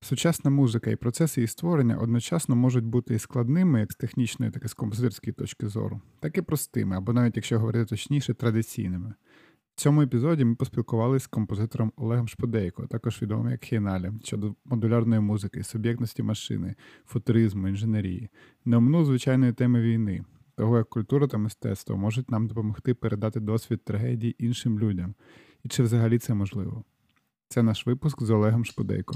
Сучасна музика і процеси її створення одночасно можуть бути і складними, як з технічної, так і з композиторської точки зору, так і простими, або навіть, якщо говорити точніше, традиційними. В цьому епізоді ми поспілкувалися з композитором Олегом Шпудейко, також відомим як Heinali, щодо модулярної музики, суб'єктності машини, футуризму, інженерії. Не оминув звичайної теми війни, того, як культура та мистецтво можуть нам допомогти передати досвід трагедії іншим людям. І чи взагалі це можливо? Це наш випуск з Олегом Шпудейко.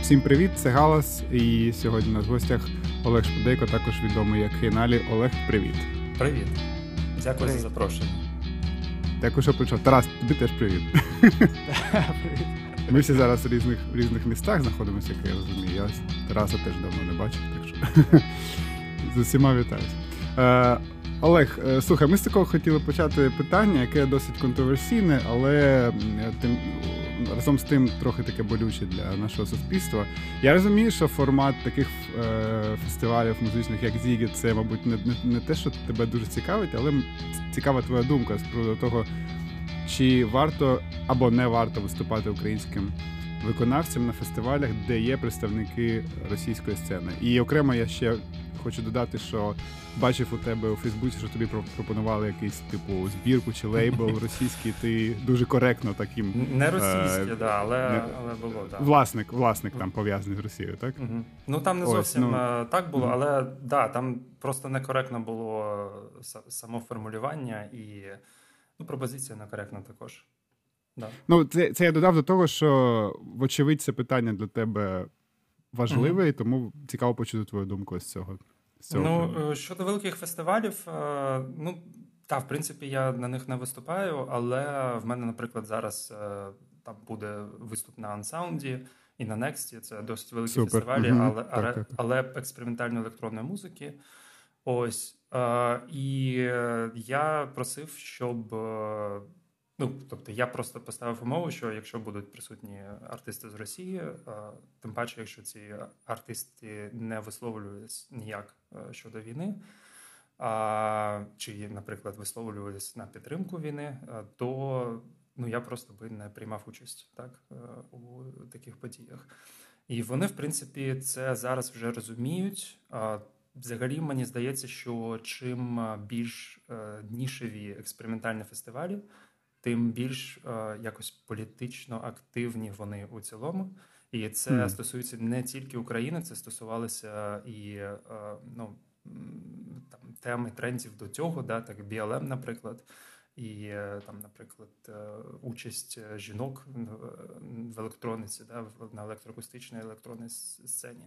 Всім привіт, це Галас, і сьогодні у нас в гостях Олег Шпудейко, також відомий як Heinali. Олег, привіт. Привіт. Дякую за запрошення. Дякую, що прийшов. Тарас, тобі теж привіт. Привіт. Ми всі зараз в різних містах знаходимося, як я розумію. Я Тараса теж давно не бачив, так що з усіма вітаюся. Олег, слухай, ми з такого хотіли почати питання, яке досить контроверсійне, але разом з тим трохи таке болюче для нашого суспільства. Я розумію, що формат таких фестивалів музичних, як Sziget, це, мабуть, не те, що тебе дуже цікавить, але цікава твоя думка з приводу того, чи варто або не варто виступати українським виконавцям на фестивалях, де є представники російської сцени. І окремо я ще хочу додати, що бачив у тебе у Фейсбуці, що тобі пропонували якийсь типу збірку чи лейбл російський, ти дуже коректно таким... Не російський, але було, так. Власник там пов'язаний з Росією, так? Угу. Ну там не зовсім так було, але да, там просто некоректно було самоформулювання і пропозиція некоректна також. Да. Ну, це я додав до того, що вочевидь це питання для тебе важливе, і тому цікаво почути твою думку з цього. Щодо великих фестивалів, в принципі, я на них не виступаю, але в мене, наприклад, зараз там буде виступ на Ансаунді і на Нексті, це досить великі фестивалі, але експериментальної електронної музики. Ось. І я просив, щоб... Тобто я просто поставив умову, що якщо будуть присутні артисти з Росії, тим паче, якщо ці артисти не висловлюють ніяк щодо війни, чи, наприклад, висловлюють на підтримку війни, то я просто би не приймав участь у таких подіях. І вони, в принципі, це зараз вже розуміють. Взагалі, мені здається, що чим більш нішеві експериментальні фестивалі, тим більш якось політично активні вони у цілому. І це стосується не тільки України, це стосувалося і теми, трендів до цього, так BLM, наприклад, і там, наприклад, участь жінок в електрониці, на електроакустичній електронній сцені.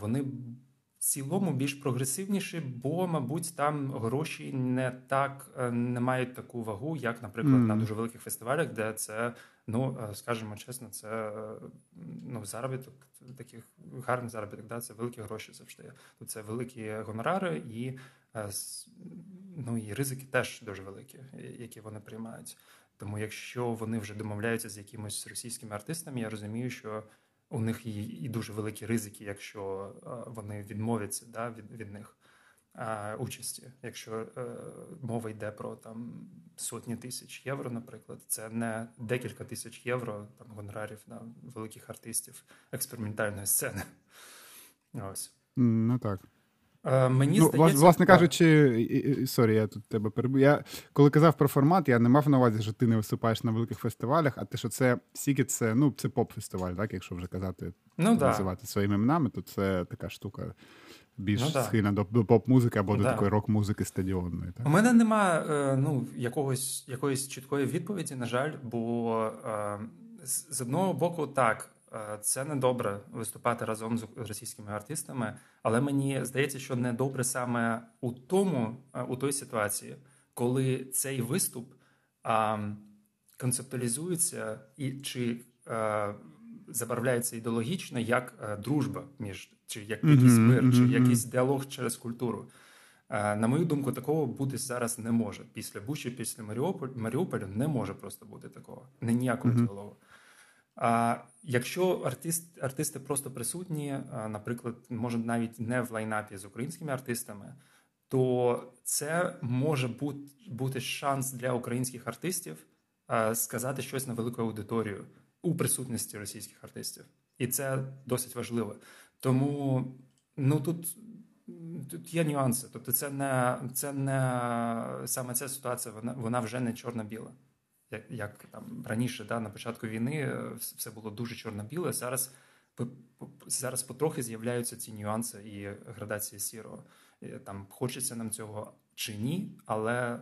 Вони в цілому більш прогресивніші, бо, мабуть, там гроші не мають таку вагу, як, наприклад, на дуже великих фестивалях, де це, скажімо чесно, це заробіток, таких гарний заробіток, це великі гроші завжди. Тут це великі гонорари і ризики теж дуже великі, які вони приймають. Тому якщо вони вже домовляються з якимось російськими артистами, я розумію, що у них і дуже великі ризики, якщо вони відмовляться від них участі. Якщо мова йде про там сотні тисяч євро, наприклад, це не декілька тисяч євро там гонорарів на великих артистів експериментальної сцени. Ось. Ну так. Мені здається, власне кажучи, сорі, я тут тебе перебив. Я коли казав про формат, я не мав на увазі, що ти не виступаєш на великих фестивалях, а те, що це Sziget, це, це поп-фестиваль, так, якщо вже казати, називати своїми іменами, то це така штука більш схильна до поп-музики або до такої рок-музики стадіонної. Так? У мене нема якоїсь чіткої відповіді, на жаль, бо з одного боку так. Це недобре виступати разом з російськими артистами, але мені здається, що недобре саме у той ситуації, коли цей виступ концептуалізується чи забарвляється ідеологічно як дружба між, чи як якийсь мир, чи якийсь діалог через культуру. На мою думку, такого бути зараз не може. Після Бучі, після Маріуполя не може просто бути такого. Ніякого діалогу. А якщо артисти просто присутні, наприклад, може навіть не в лайнапі з українськими артистами, то це може бути шанс для українських артистів сказати щось на велику аудиторію у присутності російських артистів. І це досить важливо. Тому тут є нюанси. Тобто це не саме ця ситуація, вона вже не чорно-біла. Як там раніше, на початку війни все було дуже чорно-біле, зараз потрохи з'являються ці нюанси і градації сірого. Там хочеться нам цього чи ні, але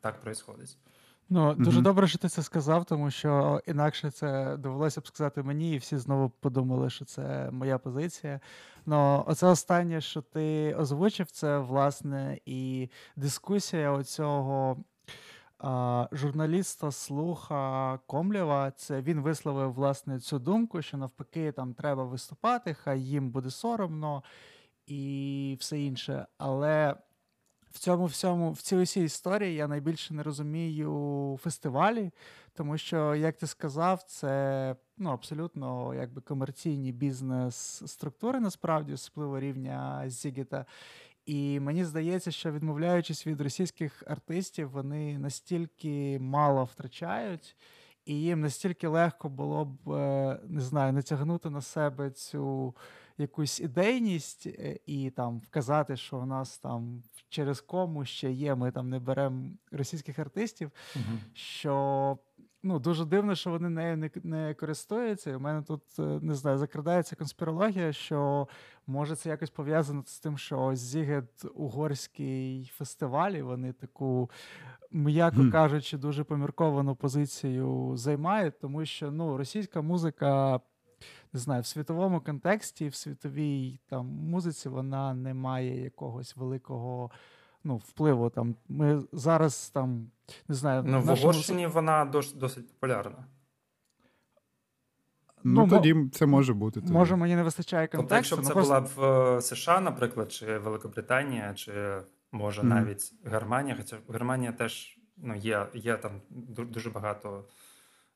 так происходить. Дуже добре, що ти це сказав, тому що інакше це довелося б сказати мені, і всі знову подумали, що це моя позиція. Оце останнє, що ти озвучив, це, власне, і дискусія оцього журналіста-слуха Коммлєва. Це він висловив, власне, цю думку, що навпаки там треба виступати, хай їм буде соромно і все інше. Але в цій усій історії я найбільше не розумію фестивалі, тому що, як ти сказав, це абсолютно якби комерційні бізнес-структури, насправді, особливо рівня Sziget. І мені здається, що, відмовляючись від російських артистів, вони настільки мало втрачають, і їм настільки легко було б, натягнути на себе цю якусь ідейність і там вказати, що у нас там через кому ще є, ми там не беремо російських артистів, що дуже дивно, що вони нею не користуються. І в мене тут, закрадається конспірологія, що може це якось пов'язано з тим, що Sziget угорський фестиваль, і вони таку, м'яко кажучи, дуже помірковану позицію займають, тому що російська музика, в світовому контексті, в світовій там музиці вона не має якогось великого впливу. Там ми зараз там в Угорщині вона досить популярна. Тоді це може бути. Може, мені не вистачає контексту. Якщо б це була в США, наприклад, чи Великобританія, чи може навіть Германія, хоча Германія теж є там дуже багато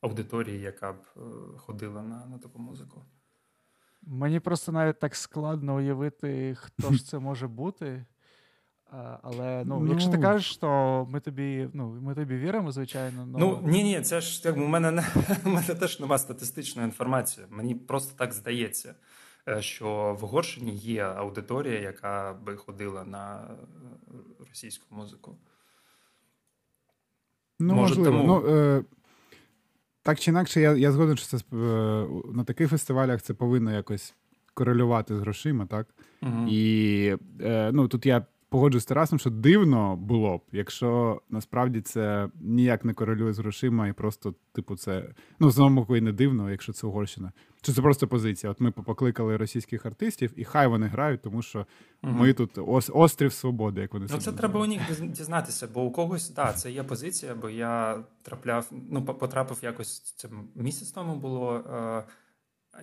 аудиторії, яка б ходила на таку музику. Мені просто навіть так складно уявити, хто ж це може бути. Але, якщо ти кажеш, то ми тобі віримо, звичайно. Но... Ні, це ж, у мене теж нема статистичної інформації. Мені просто так здається, що в Угорщині є аудиторія, яка би ходила на російську музику. Можливо. Так чи інакше, я згоден, що це на таких фестивалях це повинно якось корелювати з грошима, так? І тут я погоджуюсь з Тарасом, що дивно було б, якщо насправді це ніяк не корелює з грошима і просто, це, в основному і не дивно, якщо це Угорщина. Чи це просто позиція? От ми покликали російських артистів, і хай вони грають, тому що ми тут острів свободи, як вони собі називають. Треба у них дізнатися, бо у когось, це є позиція, бо я потрапив якось, це місяць тому було,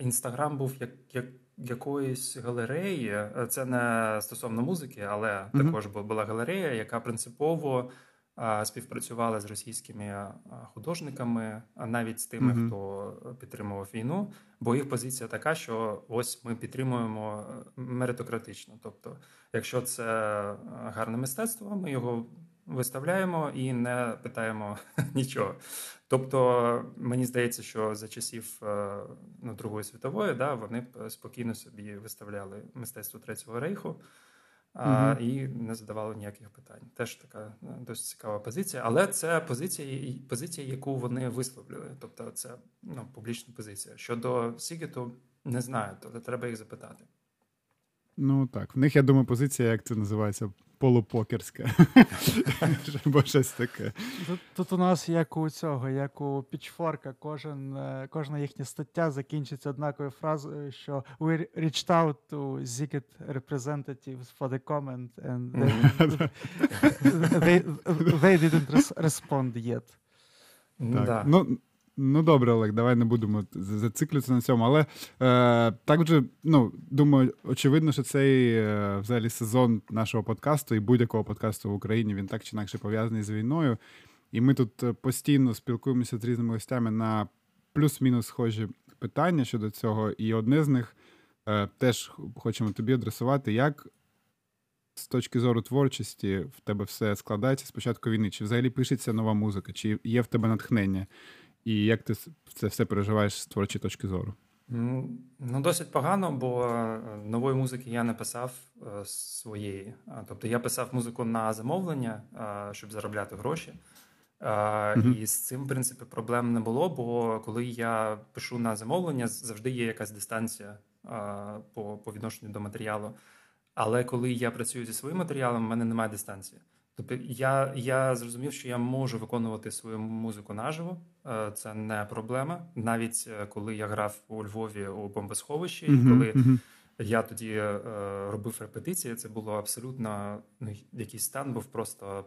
Інстаграм був як якоїсь галереї, це не стосовно музики, але також була галерея, яка принципово співпрацювала з російськими художниками, а навіть з тими, хто підтримував війну, бо їх позиція така, що ось ми підтримуємо меритократично. Тобто, якщо це гарне мистецтво, ми його виставляємо і не питаємо нічого. Тобто, мені здається, що за часів Другої світової, вони б спокійно собі виставляли мистецтво Третього Рейху, і не задавали ніяких питань. Теж така досить цікава позиція, але це позиція, яку вони висловлювали. Тобто це публічна позиція. Щодо Sziget, не знаю, то треба їх запитати. Так, в них, я думаю, позиція, як це називається, полупокерська. Бо щось таке. Тут у нас, як у Пічфорка, кожна їхня стаття закінчиться однаковою фразою, що we reached out to Sziget representatives for the comment and they didn't respond yet. Так, добре, Олег, давай не будемо зациклюватися на цьому, але так же, думаю, очевидно, що цей взагалі сезон нашого подкасту і будь-якого подкасту в Україні, він так чи інакше пов'язаний з війною, і ми тут постійно спілкуємося з різними гостями на плюс-мінус схожі питання щодо цього, і одне з них теж хочемо тобі адресувати, як з точки зору творчості в тебе все складається з початку війни? Чи взагалі пишеться нова музика? Чи є в тебе натхнення? І як ти це все переживаєш з творчої точки зору? Ну, досить погано, бо нової музики я не писав своєї. Тобто я писав музику на замовлення, щоб заробляти гроші. І з цим, в принципі, проблем не було, бо коли я пишу на замовлення, завжди є якась дистанція по відношенню до матеріалу. Але коли я працюю зі своїм матеріалом, в мене немає дистанції. Тобто я зрозумів, що я можу виконувати свою музику наживо, це не проблема. Навіть коли я грав у Львові у бомбосховищі, коли я тоді робив репетиції, це було абсолютно, якийсь стан був просто,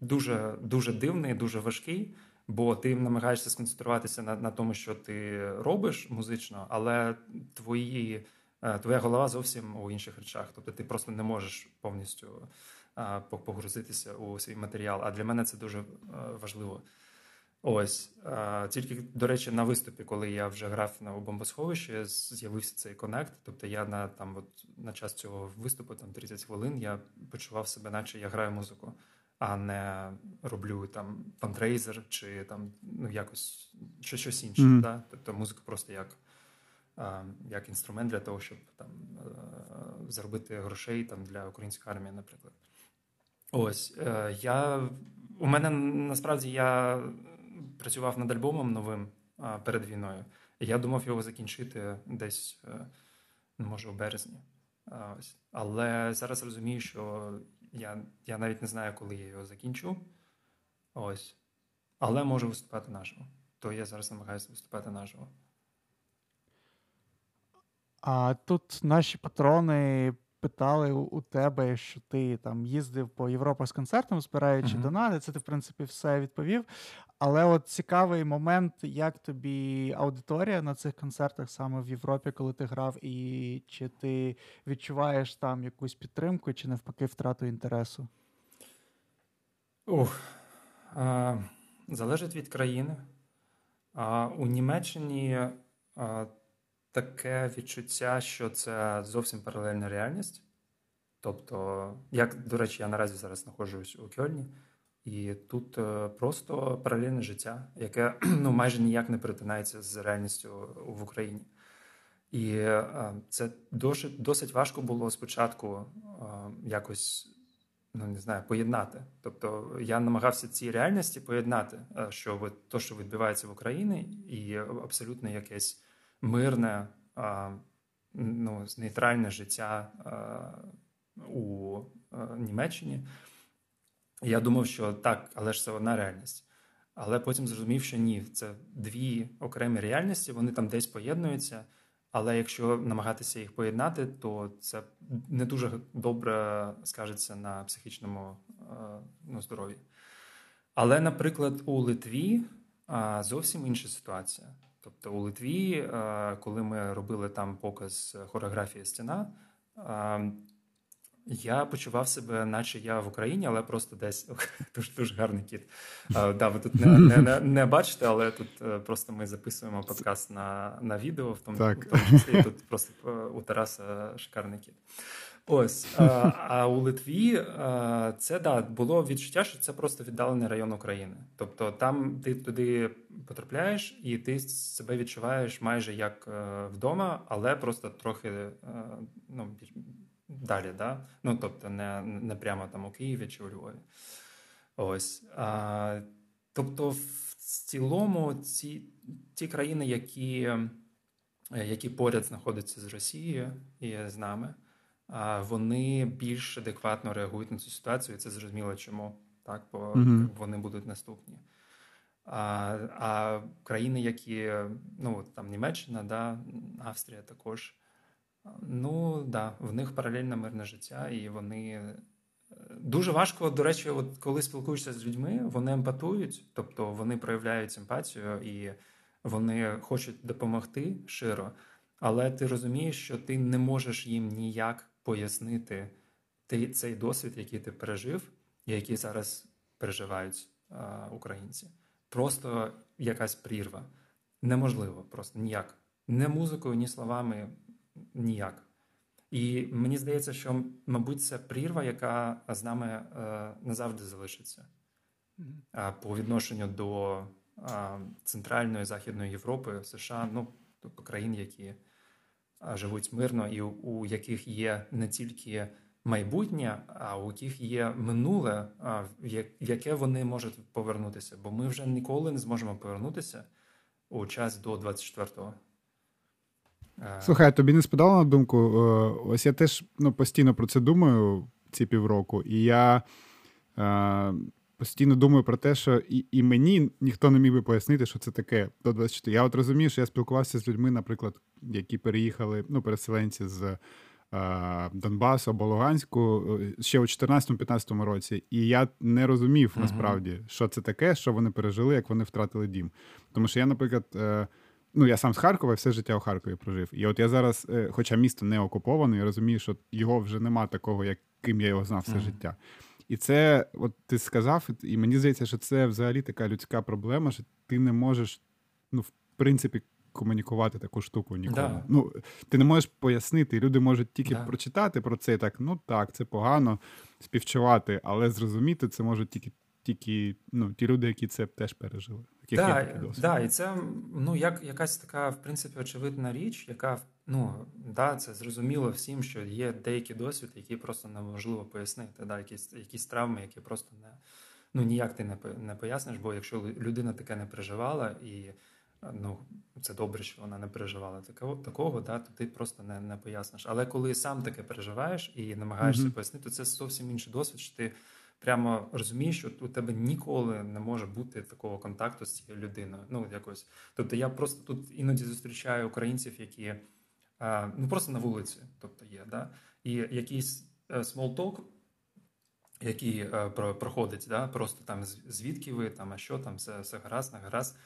дуже, дуже дивний, дуже важкий, бо ти намагаєшся сконцентруватися на тому, що ти робиш музично, але твоя голова зовсім у інших речах. Тобто ти просто не можеш повністю погрузитися у свій матеріал. А для мене це дуже важливо. Ось. Тільки, до речі, на виступі, коли я вже грав у бомбосховищі, з'явився цей коннект. Тобто я на час цього виступу, 30 хвилин, я почував себе, наче я граю музику, а не роблю фандрейзер чи якось щось інше. Да? Тобто музика просто як інструмент для того, щоб заробити грошей для української армії, наприклад. Ось. У мене, насправді, я працював над альбомом новим перед війною. Я думав його закінчити десь, може, у березні. Ось. Але зараз розумію, що я навіть не знаю, коли я його закінчу. Ось. Але можу виступати наживо. То я зараз намагаюся виступати наживо. А тут наші патрони питали у тебе, що ти їздив по Європі з концертом, збираючи донати. Це ти, в принципі, все відповів. Але от цікавий момент, як тобі аудиторія на цих концертах саме в Європі, коли ти грав, і чи ти відчуваєш там якусь підтримку, чи навпаки втрату інтересу? Залежить від країни. У Німеччині таке відчуття, що це зовсім паралельна реальність. Тобто, до речі, я наразі зараз знаходжусь у Кьольні, і тут просто паралельне життя, яке майже ніяк не перетинається з реальністю в Україні. І це досить важко було спочатку якось, не знаю, поєднати. Тобто я намагався ці реальності поєднати, що те, що відбувається в Україні, і абсолютно якесь мирне, нейтральне життя у Німеччині. Я думав, що так, але ж це одна реальність. Але потім зрозумів, що ні, це дві окремі реальності, вони там десь поєднуються, але якщо намагатися їх поєднати, то це не дуже добре скажеться на психічному здоров'ї. Але, наприклад, у Литві зовсім інша ситуація. Тобто у Литві, коли ми робили там показ хореографії «Стіна», я почував себе, наче я в Україні, але просто десь. Дуже гарний кіт. Да, ви тут не бачите, але тут просто ми записуємо подкаст на відео, в тому числі тут просто у Тараса шикарний кіт. Ось. А у Литві це, було відчуття, що це просто віддалений район України. Тобто там ти туди потрапляєш, і ти себе відчуваєш майже як вдома, але просто трохи далі, да? Тобто не прямо там у Києві чи у Львові. Ось. Тобто в цілому ті країни, які поряд знаходяться з Росією і з нами, вони більш адекватно реагують на цю ситуацію, і це зрозуміло чому, так? Бо вони будуть наступні. А країни, які, Німеччина, да? Австрія також, в них паралельне мирне життя, і вони... Дуже важко, до речі, от коли спілкуєшся з людьми, вони емпатують, тобто вони проявляють емпатію, і вони хочуть допомогти широ. Але ти розумієш, що ти не можеш їм ніяк пояснити цей досвід, який ти пережив, і який зараз переживають українці. Просто якась прірва. Неможливо просто, ніяк. Ні музикою, ні словами, ніяк. І мені здається, що, мабуть, це прірва, яка з нами назавжди залишиться по відношенню до Центральної, Західної Європи, США, ну, тобто країн, які живуть мирно і у яких є не тільки майбутнє, а у яких є минуле, в яке вони можуть повернутися. Бо ми вже ніколи не зможемо повернутися у час до 24-го. Слухай, а тобі не спадало на думку? Ось я теж постійно про це думаю ці півроку, і я постійно думаю про те, що і мені ніхто не міг би пояснити, що це таке до 24. Я от розумію, що я спілкувався з людьми, наприклад, які переїхали, переселенці з Донбасу або Луганську ще у 14-15 році. І я не розумів, насправді, що це таке, що вони пережили, як вони втратили дім. Тому що я, наприклад, я сам з Харкова, все життя у Харкові прожив. І от я зараз, хоча місто не окуповане, я розумію, що його вже нема такого, яким я його знав все життя. І це, от ти сказав, і мені здається, що це взагалі така людська проблема, що ти не можеш, в принципі, комунікувати таку штуку ніколи. Да. Ти не можеш пояснити, люди можуть тільки прочитати про це і так, це погано, співчувати, але зрозуміти це можуть тільки ті люди, які це теж пережили. І це, якась така, в принципі, очевидна річ, яка, це зрозуміло всім, що є деякий досвід, який просто неможливо пояснити, якісь травми, які просто ніяк ти не поясниш, бо якщо людина таке не переживала, і, це добре, що вона не переживала такого, то ти просто не поясниш. Але коли сам таке переживаєш і намагаєшся пояснити, то це зовсім інший досвід, що ти прямо розумієш, що у тебе ніколи не може бути такого контакту з цією людиною. Якось. Тобто я просто тут іноді зустрічаю українців, які просто на вулиці, тобто є, і якийсь small talk, який проходить, просто там звідки ви, там, а що там, все гаразд, не гаразд.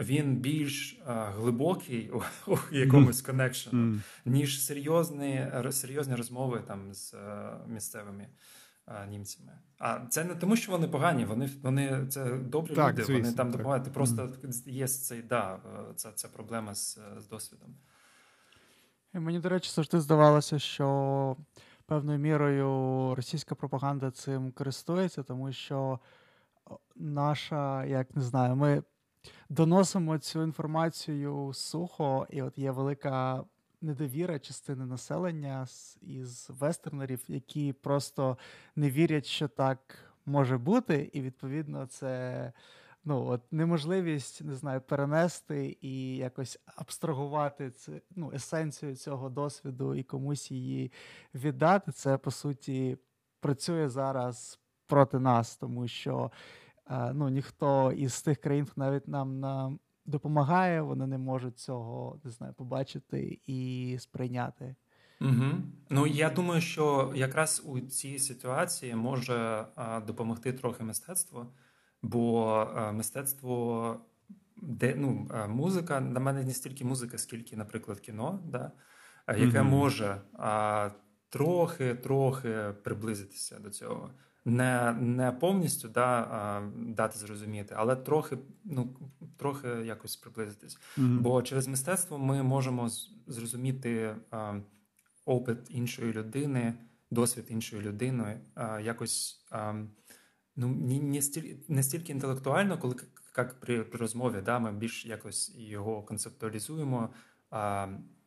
Він більш глибокий у якомусь коннекшену, ніж серйозні розмови там з місцевими німцями. А це не тому, що вони погані, вони це добрі люди, звісно, вони там допомагають. Просто є цей, це проблема з досвідом. І мені, до речі, завжди здавалося, що певною мірою російська пропаганда цим користується, тому що наша, ми доносимо цю інформацію сухо, і от є велика недовіра частини населення із вестернерів, які просто не вірять, що так може бути, і відповідно це неможливість, перенести і якось абстрагувати це, есенцію цього досвіду і комусь її віддати. Це, по суті, працює зараз проти нас, тому що ніхто із тих країн, хто навіть нам допомагає, вони не можуть цього, побачити і сприйняти. Угу. Я думаю, що якраз у цій ситуації може допомогти трохи мистецтво, бо мистецтво, де, музика, на мене не стільки музика, скільки, наприклад, кіно, яке може трохи приблизитися до цього. Не повністю дати зрозуміти, але трохи якось приблизитись. Mm-hmm. Бо через мистецтво ми можемо зрозуміти опит іншої людини, досвід іншої людини, якось не стільки інтелектуально, коли як при розмові, ми більш якось його концептуалізуємо,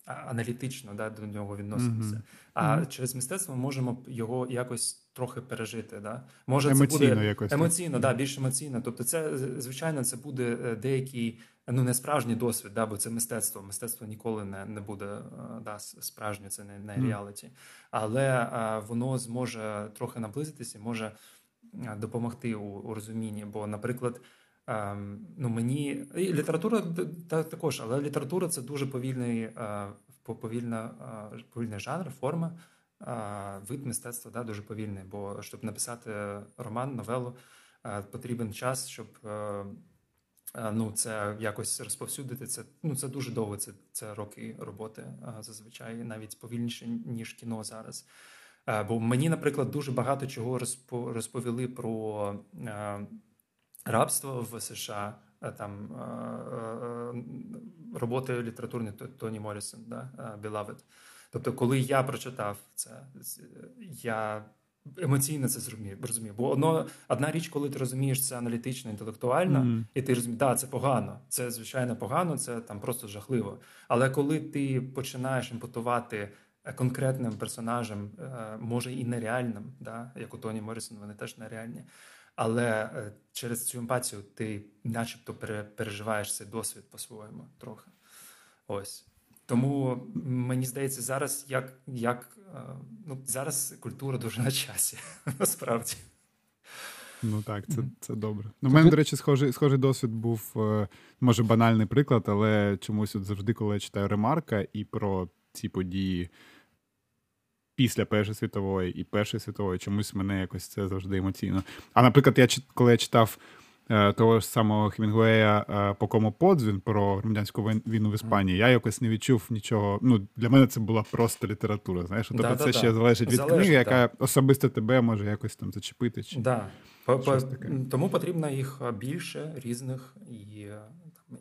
аналітично до нього відносимося. Mm-hmm. Через мистецтво ми можемо його якось трохи пережити. Може, емоційно це буде якось. Емоційно, більш емоційно. Тобто це, звичайно, це буде деякий, не справжній досвід, бо це мистецтво. Мистецтво ніколи не буде справжнє, це не реаліті. Але воно зможе трохи наблизитися і може допомогти у розумінні. Бо, наприклад, мені... І література також, але література – це дуже повільний жанр, форма, вид мистецтва дуже повільний, бо щоб написати роман, новелу, потрібен час, щоб це якось розповсюдити. Це, це дуже довго, це роки роботи зазвичай, навіть повільніше, ніж кіно зараз. Бо мені, наприклад, дуже багато чого розповіли про рабство в США, там роботи літературні Тоні Морісон, «Beloved». Тобто, коли я прочитав це, я емоційно це зрозумів. Бо одна річ, коли ти розумієш це аналітично, інтелектуально, і ти розумієш, да, це погано, це звичайно погано, це там просто жахливо. Але коли ти починаєш імпутувати конкретним персонажем, може і нереальним, да, як у Тоні Морісон, вони теж нереальні, але через цю емпатію ти начебто переживаєш цей досвід по-своєму трохи. Ось. Тому, мені здається, зараз зараз культура дуже на часі, насправді. Ну так, це добре. У мене, до речі, схожий досвід був, може, банальний приклад, але чомусь от завжди, коли я читаю Ремарка і про ці події після Першої світової і Першої світової, чомусь мене якось це завжди емоційно. А, наприклад, коли я читав того ж самого Хемінгуея «По кому подзвін» про громадянську війну в Іспанії, я якось не відчув нічого. Ну, для мене це була просто література, знаєш. Тобто це ще залежить від книги, яка особисто тебе може якось там зачепити. Чи тому потрібно їх більше, різних,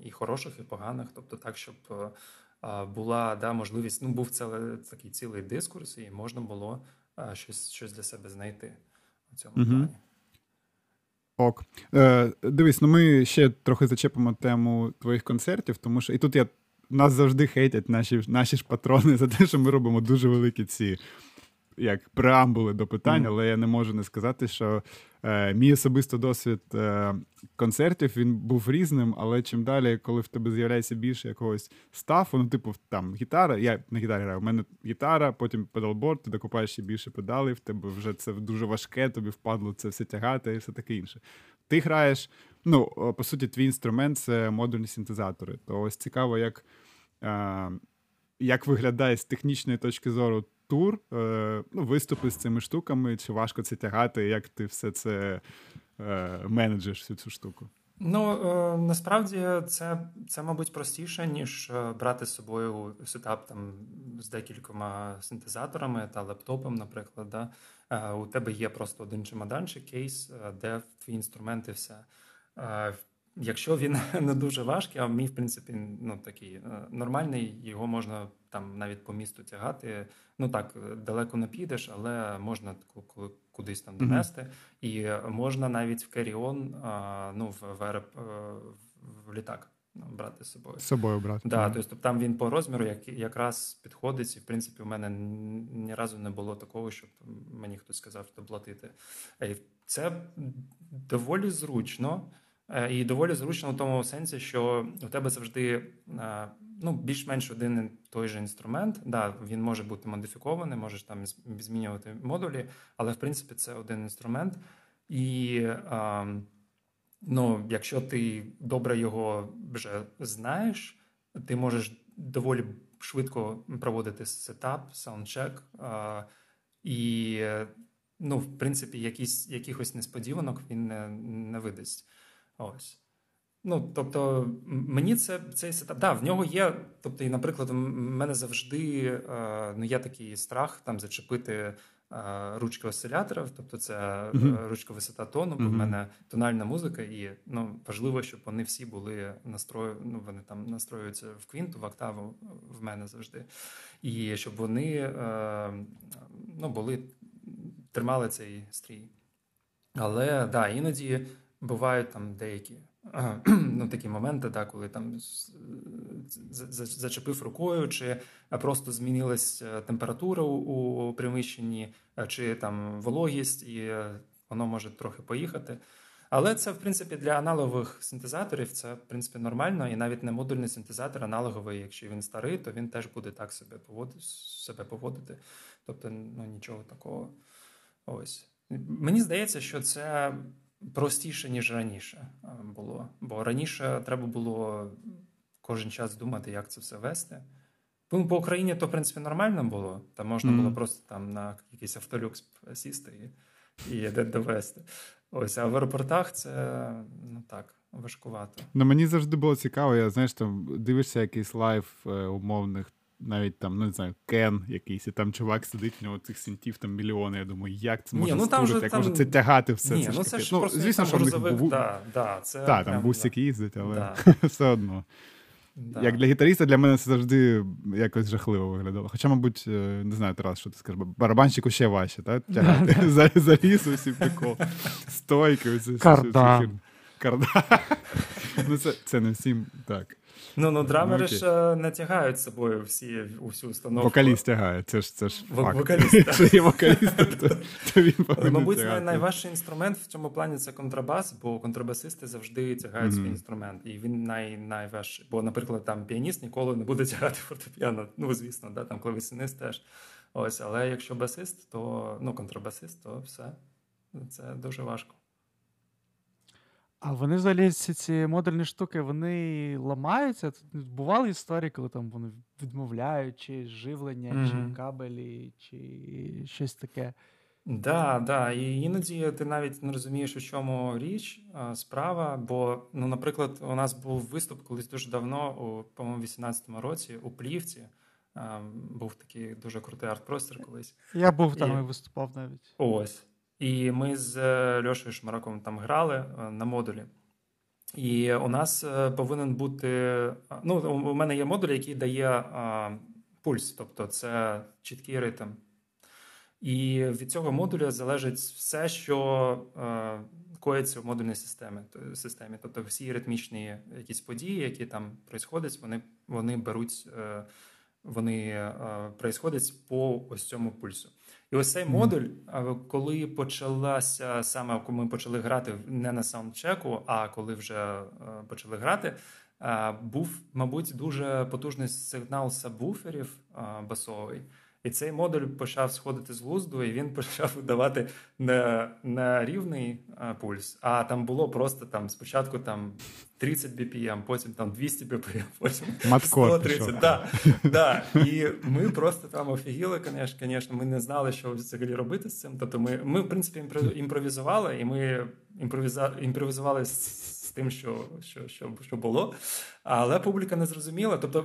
і хороших, і поганих. Тобто так, щоб була можливість, був такий цілий дискурс, і можна було щось для себе знайти у цьому плані. Ок. Дивись, ми ще трохи зачепимо тему твоїх концертів, тому що і тут нас завжди хейтять наші ж патрони за те, що ми робимо дуже великі ці преамбули до питань, але я не можу не сказати, що мій особисто досвід концертів, він був різним, але чим далі, коли в тебе з'являється більше якогось стафу, гітара, я на гітарі граю, в мене гітара, потім педалборд, ти докупаєш ще більше педалів, в тебе вже це дуже важке, тобі впадло це все тягати і все таке інше. Ти граєш, по суті, твій інструмент – це модульні синтезатори. То ось цікаво, як виглядає з технічної точки зору тур, виступи з цими штуками, чи важко це тягати, як ти все це менеджиш, всю цю штуку? Насправді це, мабуть, простіше, ніж брати з собою сетап з декількома синтезаторами та лептопом, наприклад. Да? У тебе є просто один чемоданчик, кейс, де твій інструмент і все. Якщо він не дуже важкий, а мій, в принципі, такий нормальний, його можна навіть по місту тягати. Далеко не підеш, але можна кудись донести. І можна навіть в керрі-он, в літак брати з собою. З собою брати. Да, тобто там він по розміру якраз підходить, і, в принципі, у мене ні разу не було такого, щоб мені хтось сказав, що платити. Це доволі зручно. І доволі зручно в тому сенсі, що у тебе завжди більш-менш один і той же інструмент. Да, він може бути модифікований, можеш там змінювати модулі, але в принципі це один інструмент. І якщо ти добре його вже знаєш, ти можеш доволі швидко проводити сетап, саундчек і, в принципі, якихось несподіванок він не видасть. Ось. Тобто, мені цей сетап, в нього є, тобто, і, наприклад, в мене завжди, є такий страх зачепити ручки осцилляторів, тобто це ручка висота тону, бо в мене тональна музика, і, важливо, щоб вони всі були вони настроюються в квінту, в октаву в мене завжди, і щоб вони, тримали цей стрій. Але, іноді бувають деякі такі моменти, коли зачепив рукою, чи просто змінилась температура у приміщенні, чи вологість, і воно може трохи поїхати. Але це, в принципі, для аналогових синтезаторів це, в принципі, нормально, і навіть не модульний синтезатор аналоговий, якщо він старий, то він теж буде так себе поводити. Тобто, нічого такого. Ось. Мені здається, що це простіше, ніж раніше було. Бо раніше треба було кожен час думати, як це все вести. По Україні то, в принципі, нормально було. Там можна було просто на якийсь автолюкс сісти і довести. Ось, а в аеропортах це, важкувато. Мені завжди було цікаво, дивишся якийсь лайв умовних, навіть Кен якийсь, і там чувак сидить, у нього цих синтів мільйони, я думаю, як це можна створити, як можна це тягати все. Ні, це ж просто грузовик, так. Так, там бусик їздить, але все одно. Да. Як для гітариста, для мене це завжди якось жахливо виглядало. Хоча, мабуть, не знаю, Тарас, що ти скажеш, барабанщику ще важче, так? Тягати заліз, усі прикол, стойки, усі. Кардан. Ну, це не всім так. Ну, драмери ж не тягають з собою усю установку. Вокаліст тягає, це ж факт. Вокаліст, є вокаліст, то він повинен. Мабуть, найважчий інструмент в цьому плані – це контрабас, бо контрабасисти завжди тягають свій інструмент. І він найважчий. Бо, наприклад, там піаніст ніколи не буде тягати фортепіано. Ну, звісно, там клавесинист теж. Ось, але якщо басист, то, контрабасист, то все. Це дуже важко. А вони взагалі всі ці модульні штуки, вони ламаються? Бували історії, коли там вони відмовляють, чи живлення, чи кабелі, чи щось таке? Да. І іноді ти навіть не розумієш, у чому річ, справа. Бо, наприклад, у нас був виступ колись дуже давно, по-моєму, 18-му році, у Плівці. Був такий дуже крутий арт-простір колись. Я був там і виступав навіть. Ось. І ми з Льошею Шмараком там грали на модулі. І у нас повинен бути... у мене є модуль, який дає пульс. Тобто це чіткий ритм. І від цього модуля залежить все, що коїться в модульній системі. Тобто всі ритмічні якісь події, які там происходять, вони происходять по ось цьому пульсу. І ось цей модуль, коли ми почали грати не на саундчеку, а коли вже почали грати, був, мабуть, дуже потужний сигнал сабвуферів басовий. І цей модуль почав сходити з глузду, і він почав видавати не рівний пульс, а там було просто спочатку 30 BPM, потім 200 BPM, потім 130. Да. І ми просто там офігіли, звісно, ми не знали, що взагалі робити з цим. Тобто ми в принципі, імпровізували, і ми імпровізували з тим, що було. Але публіка не зрозуміла. Тобто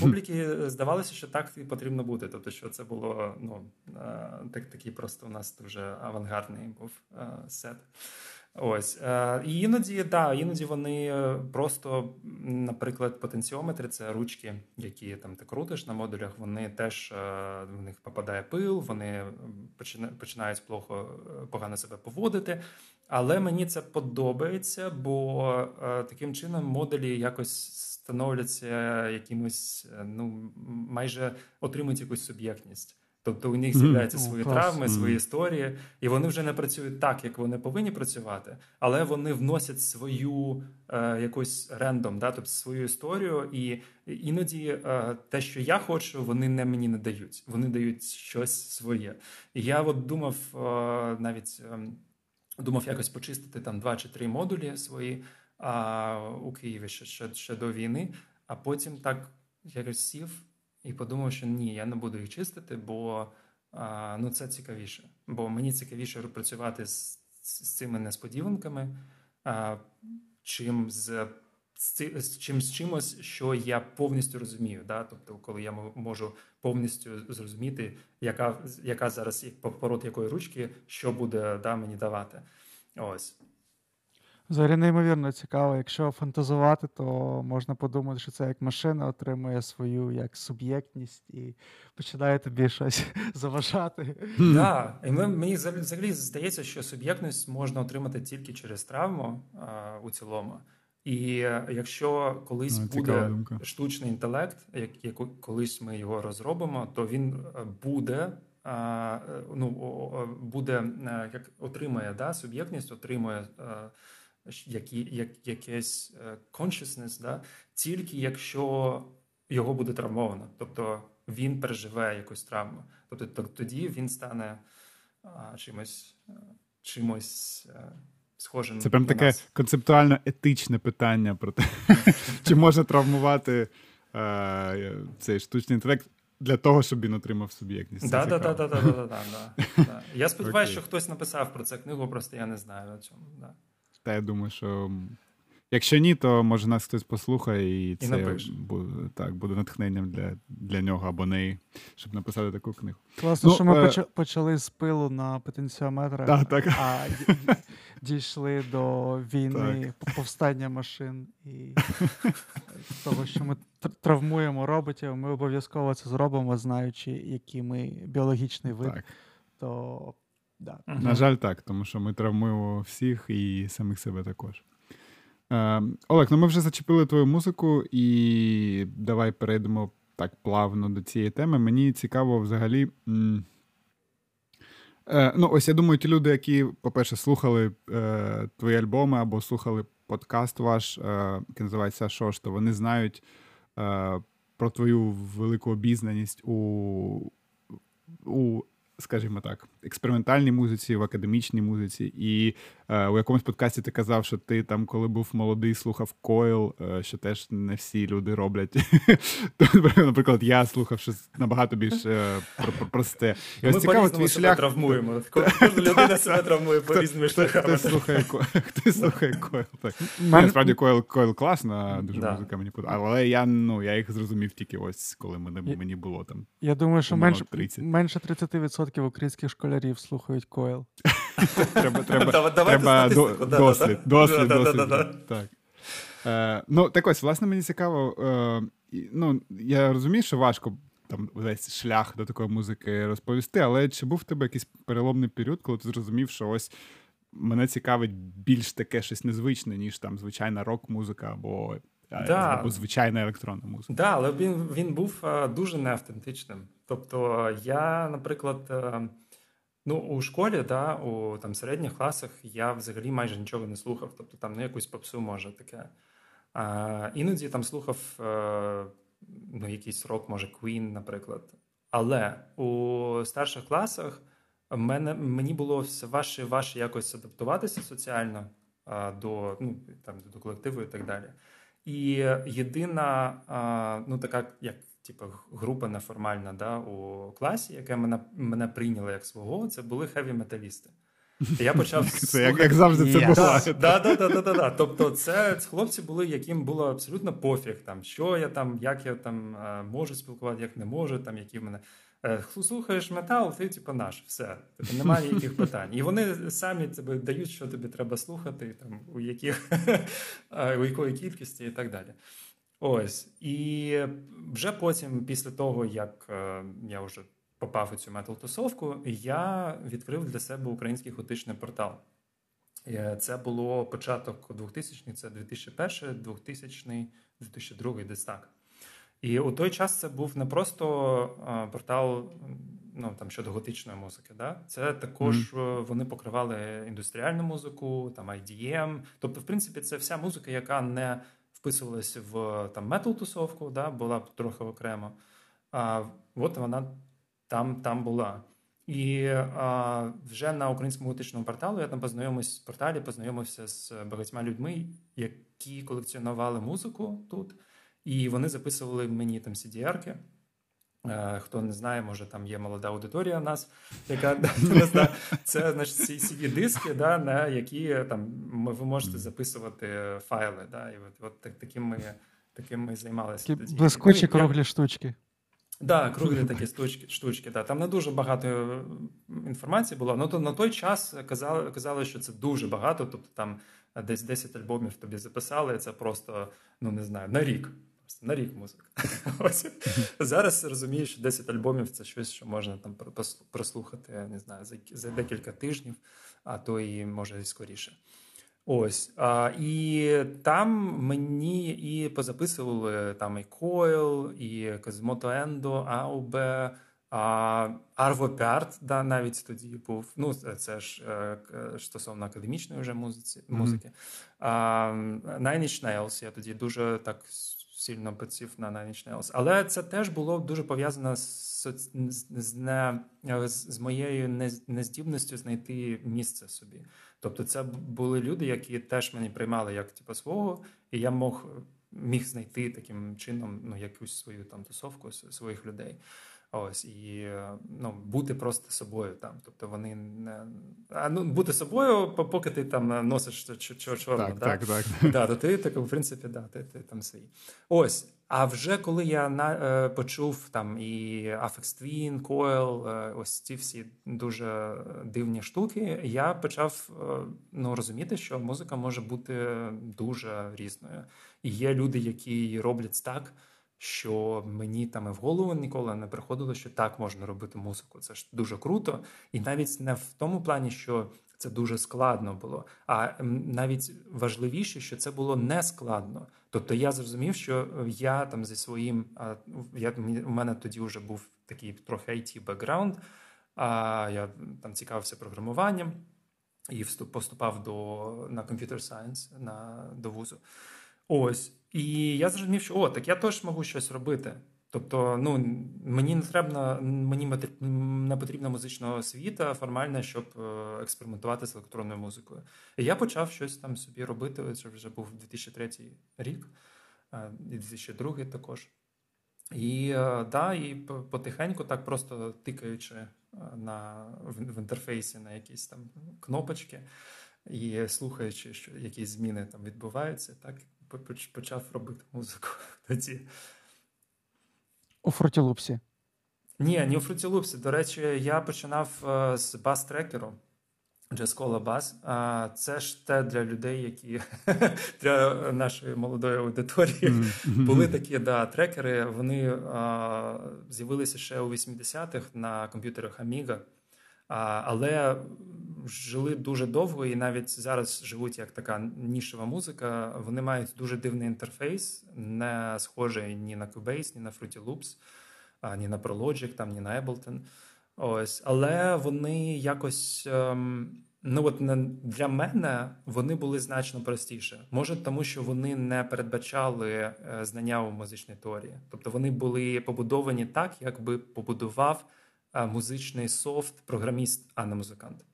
публіки здавалося, що так і потрібно бути. Тобто, що це було, такий просто у нас дуже авангардний був сет. Ось. І іноді вони просто, наприклад, потенціометри, це ручки, які там ти крутиш на модулях, вони теж, в них попадає пил, вони починають погано себе поводити. Але мені це подобається, бо таким чином модулі якось становляться якимось, майже отримують якусь суб'єктність. Тобто у них з'являються свої травми, свої історії, і вони вже не працюють так, як вони повинні працювати, але вони вносять свою якусь рендом, тобто свою історію, і іноді те, що я хочу, вони мені не дають. Вони дають щось своє. І я думав, якось почистити 2 чи 3 модулі свої у Києві ще до війни, а потім так якось сів, і подумав, що ні, я не буду їх чистити, бо це цікавіше. Бо мені цікавіше працювати з цими несподіванками, чим з чимось, що я повністю розумію. Да? Тобто, коли я можу повністю зрозуміти, яка зараз поворот якої ручки, що буде мені давати. Ось. Взагалі неймовірно цікаво. Якщо фантазувати, то можна подумати, що це як машина отримує свою як суб'єктність і починає тобі щось заважати. Так, і мені взагалі здається, що суб'єктність можна отримати тільки через травму у цілому. І якщо колись буде штучний інтелект, як колись ми його розробимо, то він отримає суб'єктність, отримує якесь consciousness, тільки якщо його буде травмовано. Тобто він переживе якусь травму. Тобто тоді він стане чимось схожим. Це прям таке концептуально етичне питання про те, чи можна травмувати цей штучний інтелект для того, щоб він отримав суб'єктність. Так. Я сподіваюся, що хтось написав про це книгу, просто я не знаю о цьому. Да. Та я думаю, що якщо ні, то може нас хтось послухає, і це буде натхненням для нього або неї, щоб написати таку книгу. Класно, що ми почали з пилу на потенціометрах, а дійшли до війни, повстання машин і того, що ми травмуємо роботів, ми обов'язково це зробимо, знаючи, які ми біологічний вид. Так. То, да. На жаль, так, тому що ми травмуємо всіх і самих себе також. Олег, ну ми вже зачепили твою музику, і давай перейдемо так плавно до цієї теми. Мені цікаво взагалі... Ну, ось я думаю, ті люди, які, по-перше, слухали твої альбоми або слухали подкаст ваш, який називається «Шо ж то», вони знають про твою велику обізнаність у, скажімо так, експериментальній музиці, в академічній музиці. І у якомусь подкасті ти казав, що ти там, коли був молодий, слухав Coil, що теж не всі люди роблять. Наприклад, я слухав щось набагато більш просте. Ми по-різному себе травмуємо. Кожна людина себе травмує по-різному шляхами. Хтось слухає Coil. Насправді, Coil класна, дуже музика мені подобається. Але я їх зрозумів тільки ось, коли мені було там. Я думаю, що менше 30% українських школярів слухають Coil. Треба дослід. Ну, так ось, власне, мені цікаво, ну, я розумію, що важко там весь шлях до такої музики розповісти, але чи був в тебе якийсь переломний період, коли ти зрозумів, що ось мене цікавить більш таке щось незвичне, ніж там звичайна рок-музика або звичайна електронна музика? Так, але він був дуже неавтентичним. Тобто я, наприклад, у школі, у там середніх класах я взагалі майже нічого не слухав. Тобто там якусь попсу, може, таке. Іноді там слухав якийсь рок, може, Queen, наприклад. Але у старших класах мені було все важче і важче якось адаптуватися соціально до колективу і так далі. І єдина, така, як група неформальна у класі, яка мене прийняла як свого, це були хеві-металісти. Я почав... Це як завжди це буває. Так. Тобто це хлопці були, яким було абсолютно пофіг, що я там, як я там можу спілкувати, як не можу, там, які в мене... Слухаєш метал, ти наш, все. Немає ніяких питань. І вони самі тебе дають, що тобі треба слухати, там, у якої кількості і так далі. Ось. І вже потім, після того, як я вже попав у цю метал-тусовку, я відкрив для себе український готичний портал. Це було початок 2000-х, це 2001, 2000, 2002, десь так. І у той час це був не просто портал щодо готичної музики. Да? Це також вони покривали індустріальну музику, там IDM. Тобто, в принципі, це вся музика, яка не... вписувалася в метал-тусовку, була трохи окремо. От вона там була. І вже на українському готичному порталі я там познайомився з багатьма людьми, які колекціонували музику тут. І вони записували мені там CDR-ки. Хто не знає, може там є молода аудиторія у нас, яка це значить CD-диски, на які там ви можете записувати файли. І от таким ми займалися. Блискучі круглі штучки. Так, круглі такі штучки. Там не дуже багато інформації було. Ну то на той час казали, що це дуже багато. Тобто там десь 10 альбомів тобі записали. Це просто на рік. На рік музика. Зараз розумію, що 10 альбомів – це щось, що можна там прослухати, не знаю, за декілька тижнів, а то і, може, і скоріше. Ось. І там мені і позаписували там і Coil, і Казмотоендо, Аубе, Арво Пярт, навіть тоді був. Ну, це ж стосовно академічної вже музики. Nine Inch Nails, я тоді дуже так... сильно працював на Nine Inch Nails. Але це теж було дуже пов'язано з моєю нездібністю знайти місце собі. Тобто це були люди, які теж мені приймали як свого, і я міг знайти таким чином якусь свою там тусовку, своїх людей. Ось, і бути просто собою там. Тобто вони бути собою, поки ти там носиш чорне. Так. Да, то ти так, в принципі, да, ти там свій. Ось. А вже коли я почув там і Aphex Twin, Coil, ось ці всі дуже дивні штуки, я почав розуміти, що музика може бути дуже різною. І є люди, які роблять так, що мені там і в голову ніколи не приходило, що так можна робити музику. Це ж дуже круто. І навіть не в тому плані, що це дуже складно було, а навіть важливіше, що це було не складно. Тобто я зрозумів, що я там зі своїм... У мене тоді вже був такий трохи IT-бекграунд, я там цікавився програмуванням і поступав на Computer Science, до вузу. Ось. І я зрозумів, що так я теж можу щось робити. Тобто, мені не потрібна музична освіта формальна, щоб експериментувати з електронною музикою. І я почав щось там собі робити, це вже був 2003 рік, і 2002 також. І і потихеньку, так просто тикаючи в інтерфейсі на якісь там кнопочки і слухаючи, що якісь зміни там відбуваються, так почав робити музику тоді. У Fruity Loops? Ні, не у Fruity Loops. До речі, я починав з бас-трекеру. Джаз-кола бас. Це ж те для людей, які для нашої молодої аудиторії були такі трекери. Вони з'явилися ще у 80-х на комп'ютерах Amiga. Але жили дуже довго і навіть зараз живуть як така нішева музика. Вони мають дуже дивний інтерфейс, не схожий ні на Cubase, ні на Fruity Loops, ні на Prologic, там, ні на Ableton. Ось. Але вони якось... для мене вони були значно простіше. Може, тому що вони не передбачали знання у музичній теорії. Тобто вони були побудовані так, якби побудував музичний софт, програміст, а не музикант.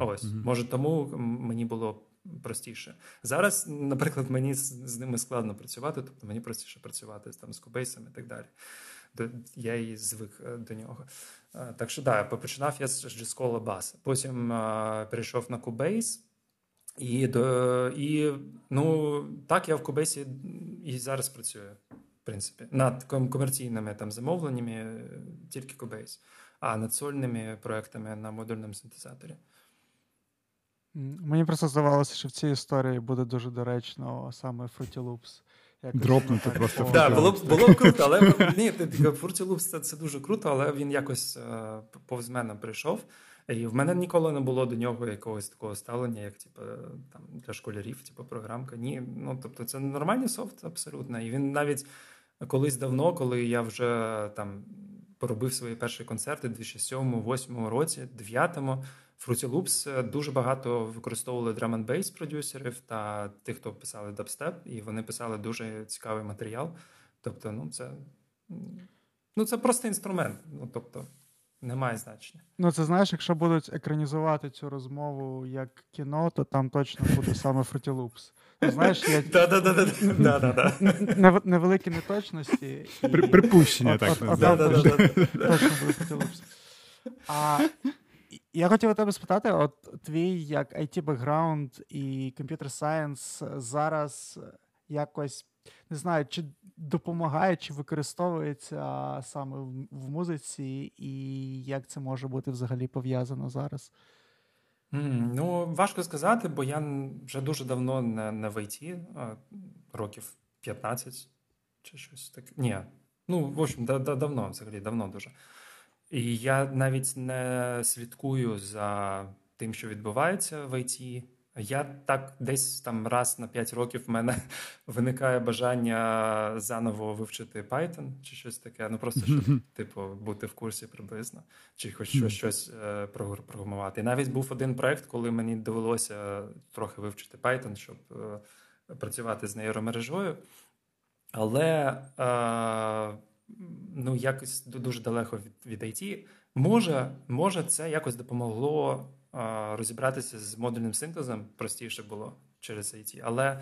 Ось. Може, тому мені було простіше. Зараз, наприклад, мені з ними складно працювати, тобто мені простіше працювати там, з кубейсами і так далі. Я і звик до нього. Так що, починав я з джаз-кола баса. Потім перейшов на кубейс. Так, я в кубейсі і зараз працюю. В принципі, над комерційними там замовленнями тільки Cubase, а над сольними проектами на модульному синтезаторі. Мені просто здавалося, що в цій історії буде дуже доречно саме Fruity Loops. Дропнути просто. Так, було б круто, але Fruity Loops це дуже круто, але він якось повз мене прийшов. І в мене ніколи не було до нього якогось такого ставлення, як там для школярів, програмка. Ні, тобто це нормальний софт абсолютно. І він навіть колись давно, коли я вже там поробив свої перші концерти, 2007, 2008 році, 2009, Fruity Loops дуже багато використовували drum and bass продюсерів та тих, хто писали дабстеп, і вони писали дуже цікавий матеріал. Тобто, це просто інструмент. Немає значення. Це знаєш, якщо будуть екранізувати цю розмову як кіно, то там точно буде саме Fruity Loops. Знаєш, є невеликі неточності. Припущення так. Точно буде Fruity Loops. Я хотів у тебе спитати, твій як IT-бекграунд і Computer Science зараз якось, не знаю, чи допомагає, чи використовується саме в музиці, і як це може бути взагалі пов'язано зараз? Важко сказати, бо я вже дуже давно не в IT, років 15 чи щось таке. Ні, в общем, давно, взагалі, давно дуже. І я навіть не слідкую за тим, що відбувається в IT. Я так десь там раз на 5 років в мене виникає бажання заново вивчити Python чи щось таке. Просто, щоб, бути в курсі приблизно. Чи хоч щось програмувати. І навіть був один проект, коли мені довелося трохи вивчити Python, щоб працювати з нейромережою. Але якось дуже далеко від IT. Може, це якось допомогло розібратися з модульним синтезом простіше було через IT. Але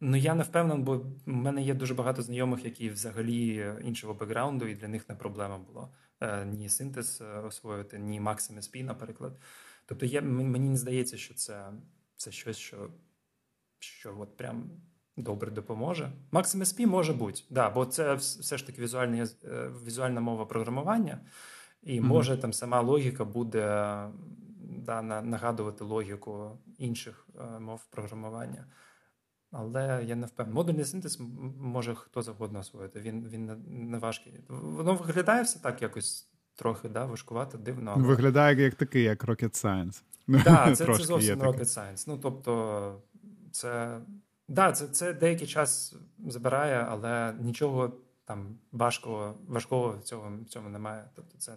Ну, я не впевнений, бо в мене є дуже багато знайомих, які взагалі іншого бекграунду, і для них не проблема була ні синтез освоїти, ні Max MSP, наприклад. Тобто мені не здається, що це щось, що от прям добре допоможе. Max MSP може бути, да, бо це все ж таки візуальна мова програмування, і може там сама логіка буде нагадувати логіку інших мов програмування. Але я не впевнений. Модульний синтез може хто завгодно освоїти. Він не важкий. Воно виглядає все так якось трохи, важкувато, дивно. Але... Виглядає як такий, як rocket science. Так, це зовсім rocket science. Ну, тобто, це деякий час забирає, але нічого там важкого в цьому немає. Тобто це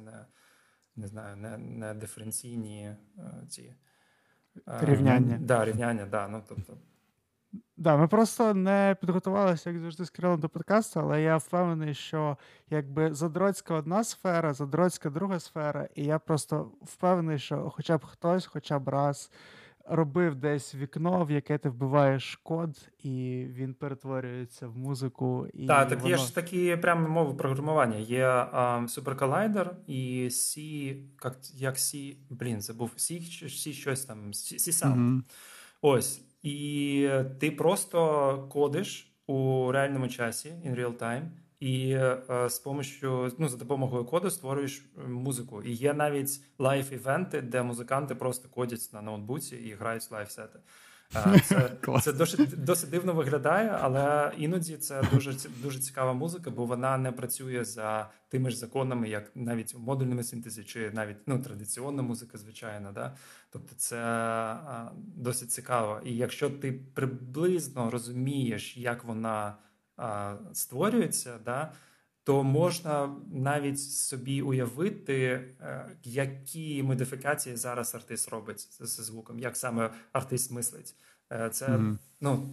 не диференційні ці... Рівняння. Ну, тобто... Да, ми просто не підготувалися, як завжди, з Кирилом до подкасту, але я впевнений, що якби задротська одна сфера, задротська друга сфера, і я просто впевнений, що хоча б хтось, хоча б раз робив десь вікно, в яке ти вбиваєш код, і він перетворюється в музику. І так, так воно... є ж такі прямо мови програмування. Є SuperCollider і C, як C, забув, C щось там, C-Sound. Mm-hmm. Ось. І ти просто кодиш у реальному часі, in real time, і за допомогою коду створюєш музику. І є навіть лайв-івенти, де музиканти просто кодять на ноутбуці і грають лайв-сети. Це досить дивно виглядає, але іноді це дуже, дуже цікава музика, бо вона не працює за тими ж законами, як навіть у модульному синтезі, чи навіть традиційна музика, звичайно. Да? Тобто це досить цікаво. І якщо ти приблизно розумієш, як вона створюється, то можна навіть собі уявити, які модифікації зараз артист робить зі звуком, як саме артист мислить. Це,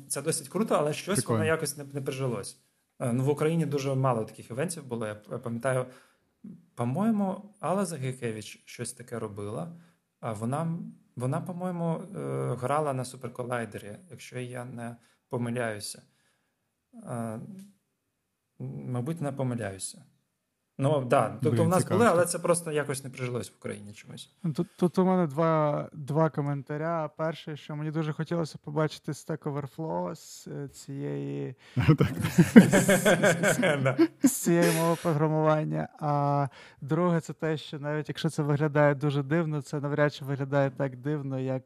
це досить круто, але щось воно якось не прижилось. В Україні дуже мало таких івентів було. Я пам'ятаю, по-моєму, Алла Загайкевич щось таке робила. Вона, по-моєму, грала на SuperCollidер'і, якщо я не помиляюся. Мабуть, не помиляюся. Тобто в нас були, але це просто якось не прижилось в Україні чомусь. Тут у мене два коментаря. Перше, що мені дуже хотілося побачити Stack Overflow з цієї мови програмування. А друге, це те, що навіть якщо це виглядає дуже дивно, це навряд чи виглядає так дивно, як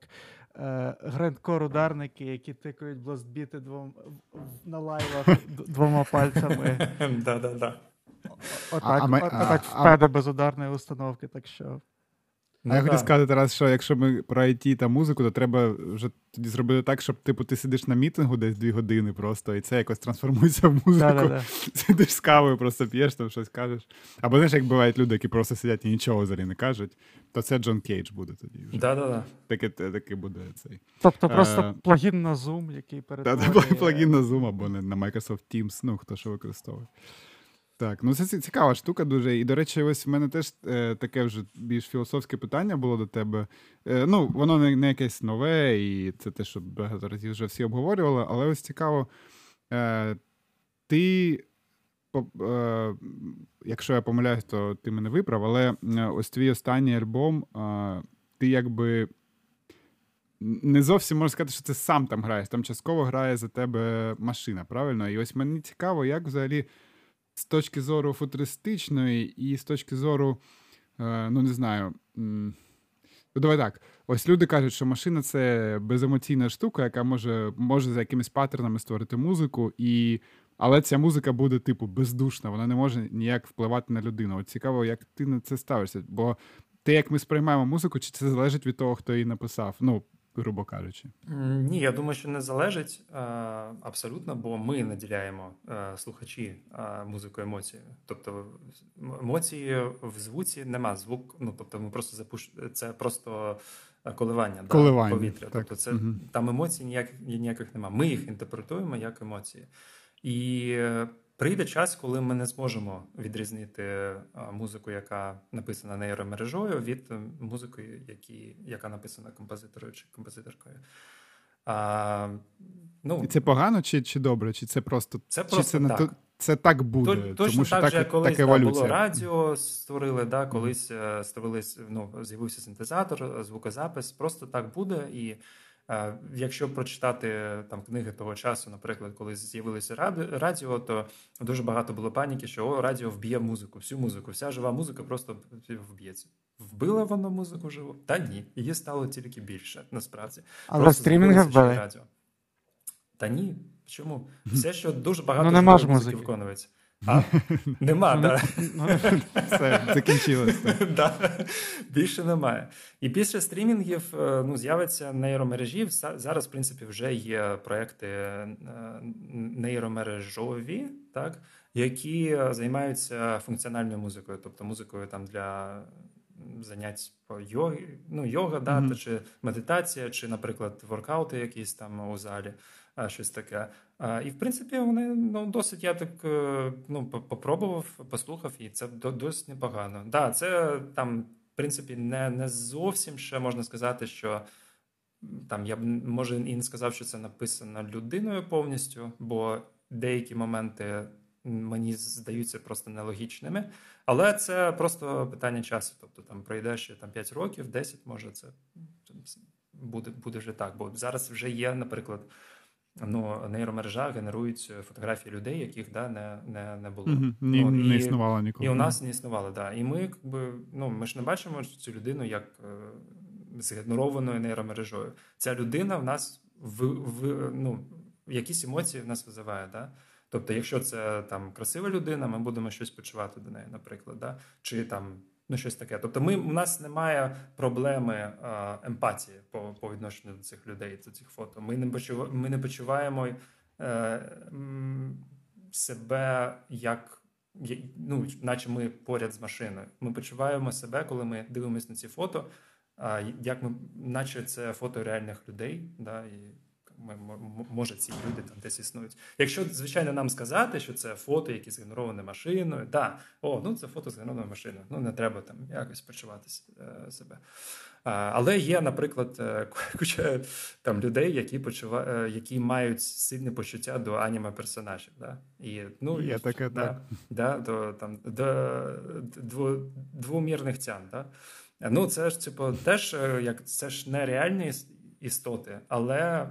грандкор-ударники, які тикають бластбіти на лайвах двома пальцями. Отак в педа без ударної установки, так що... А я хотів сказати, Тарас, що якщо ми про IT та музику, то треба вже тоді зробити так, щоб ти сидиш на мітингу десь 2 години просто, і це якось трансформується в музику. Сидиш з кавою, просто п'єш, там щось кажеш. Або знаєш, як бувають люди, які просто сидять і нічого взагалі не кажуть, то це Джон Кейдж буде тоді вже. Таке буде цей. Тобто просто плагін на Zoom, який перетворює. Плагін на Zoom або на Microsoft Teams, хто що використовує. Так, це цікава штука дуже. І, до речі, ось в мене теж таке вже більш філософське питання було до тебе. Воно не якесь нове, і це те, що багато разів вже всі обговорювали, але ось цікаво, якщо я помиляюсь, то ти мене виправ, але ось твій останній альбом, ти якби не зовсім можна сказати, що ти сам там граєш, там частково грає за тебе машина, правильно? І ось мені цікаво, як взагалі з точки зору футуристичної і з точки зору, не знаю, давай так, ось люди кажуть, що машина – це беземоційна штука, яка може за якимись паттернами створити музику, але ця музика буде, бездушна, вона не може ніяк впливати на людину. От цікаво, як ти на це ставишся, бо те, як ми сприймаємо музику, чи це залежить від того, хто її написав, грубо кажучи. Ні, я думаю, що не залежить абсолютно, бо ми наділяємо слухачі музикою емоцією. Тобто емоції в звуці нема. Звук, тобто ми просто це просто коливання повітря. Тобто це, там емоцій ніяких нема. Ми їх інтерпретуємо як емоції. І прийде час, коли ми не зможемо відрізнити музику, яка написана нейромережою, від музики, яка написана композитором чи композиторкою. Ну, і це погано чи добре? Чи це просто, так. Це так буде? Точно так, так же, колись було радіо, створили, колись з'явився синтезатор, звукозапис. Просто так буде. І якщо прочитати там книги того часу, наприклад, коли з'явилося радіо, то дуже багато було паніки, що радіо вб'є музику, всю музику, вся жива музика просто вб'ється. Вбила воно музику живу? Та ні, її стало тільки більше, насправді. Але стрімінги вбили. Радіо. Та ні, чому? Все, що дуже багато музики виконується. Нема, так. Все, закінчилося. Більше немає. І після стрімінгів з'явиться нейромережі. Зараз, в принципі, вже є проекти нейромережові, які займаються функціональною музикою, тобто музикою там для занять по йоги, йога, чи медитація, чи, наприклад, воркаути якісь там у залі, щось таке. І, в принципі, вони досить, я так попробував, послухав, і це досить непогано. Це там, в принципі, не зовсім ще можна сказати, що там я б, може, і не сказав, що це написано людиною повністю, бо деякі моменти мені здаються просто нелогічними, але це просто питання часу. Тобто там пройде ще 5 років, 10, може, це буде вже так. Бо зараз вже є, наприклад, нейромережа генерують фотографії людей, яких не було. Mm-hmm. Не існувало ніколи. І у нас не існувало, так. І ми, ми ж не бачимо цю людину як згенерованою нейромережою. Ця людина в нас якісь емоції в нас визиває, так? Тобто, якщо це там красива людина, ми будемо щось почувати до неї, наприклад, чи там щось таке. Тобто, у нас немає проблеми емпатії по відношенню до цих людей, до цих фото. Ми не почуваємо себе як, наче ми поряд з машиною. Ми почуваємо себе, коли ми дивимося на ці фото, як ми, наче це фото реальних людей, і може ці люди там десь існують. Якщо, звичайно, нам сказати, що це фото, які згенероване машиною, це фото згенероване машиною, не треба там якось почувати себе. Але є, наприклад, куча там людей, які мають сильне почуття до аніме-персонажів. Да? І, є таке, так. До двомірних тян. Да? Це ж, теж, це ж нереальні істоти, але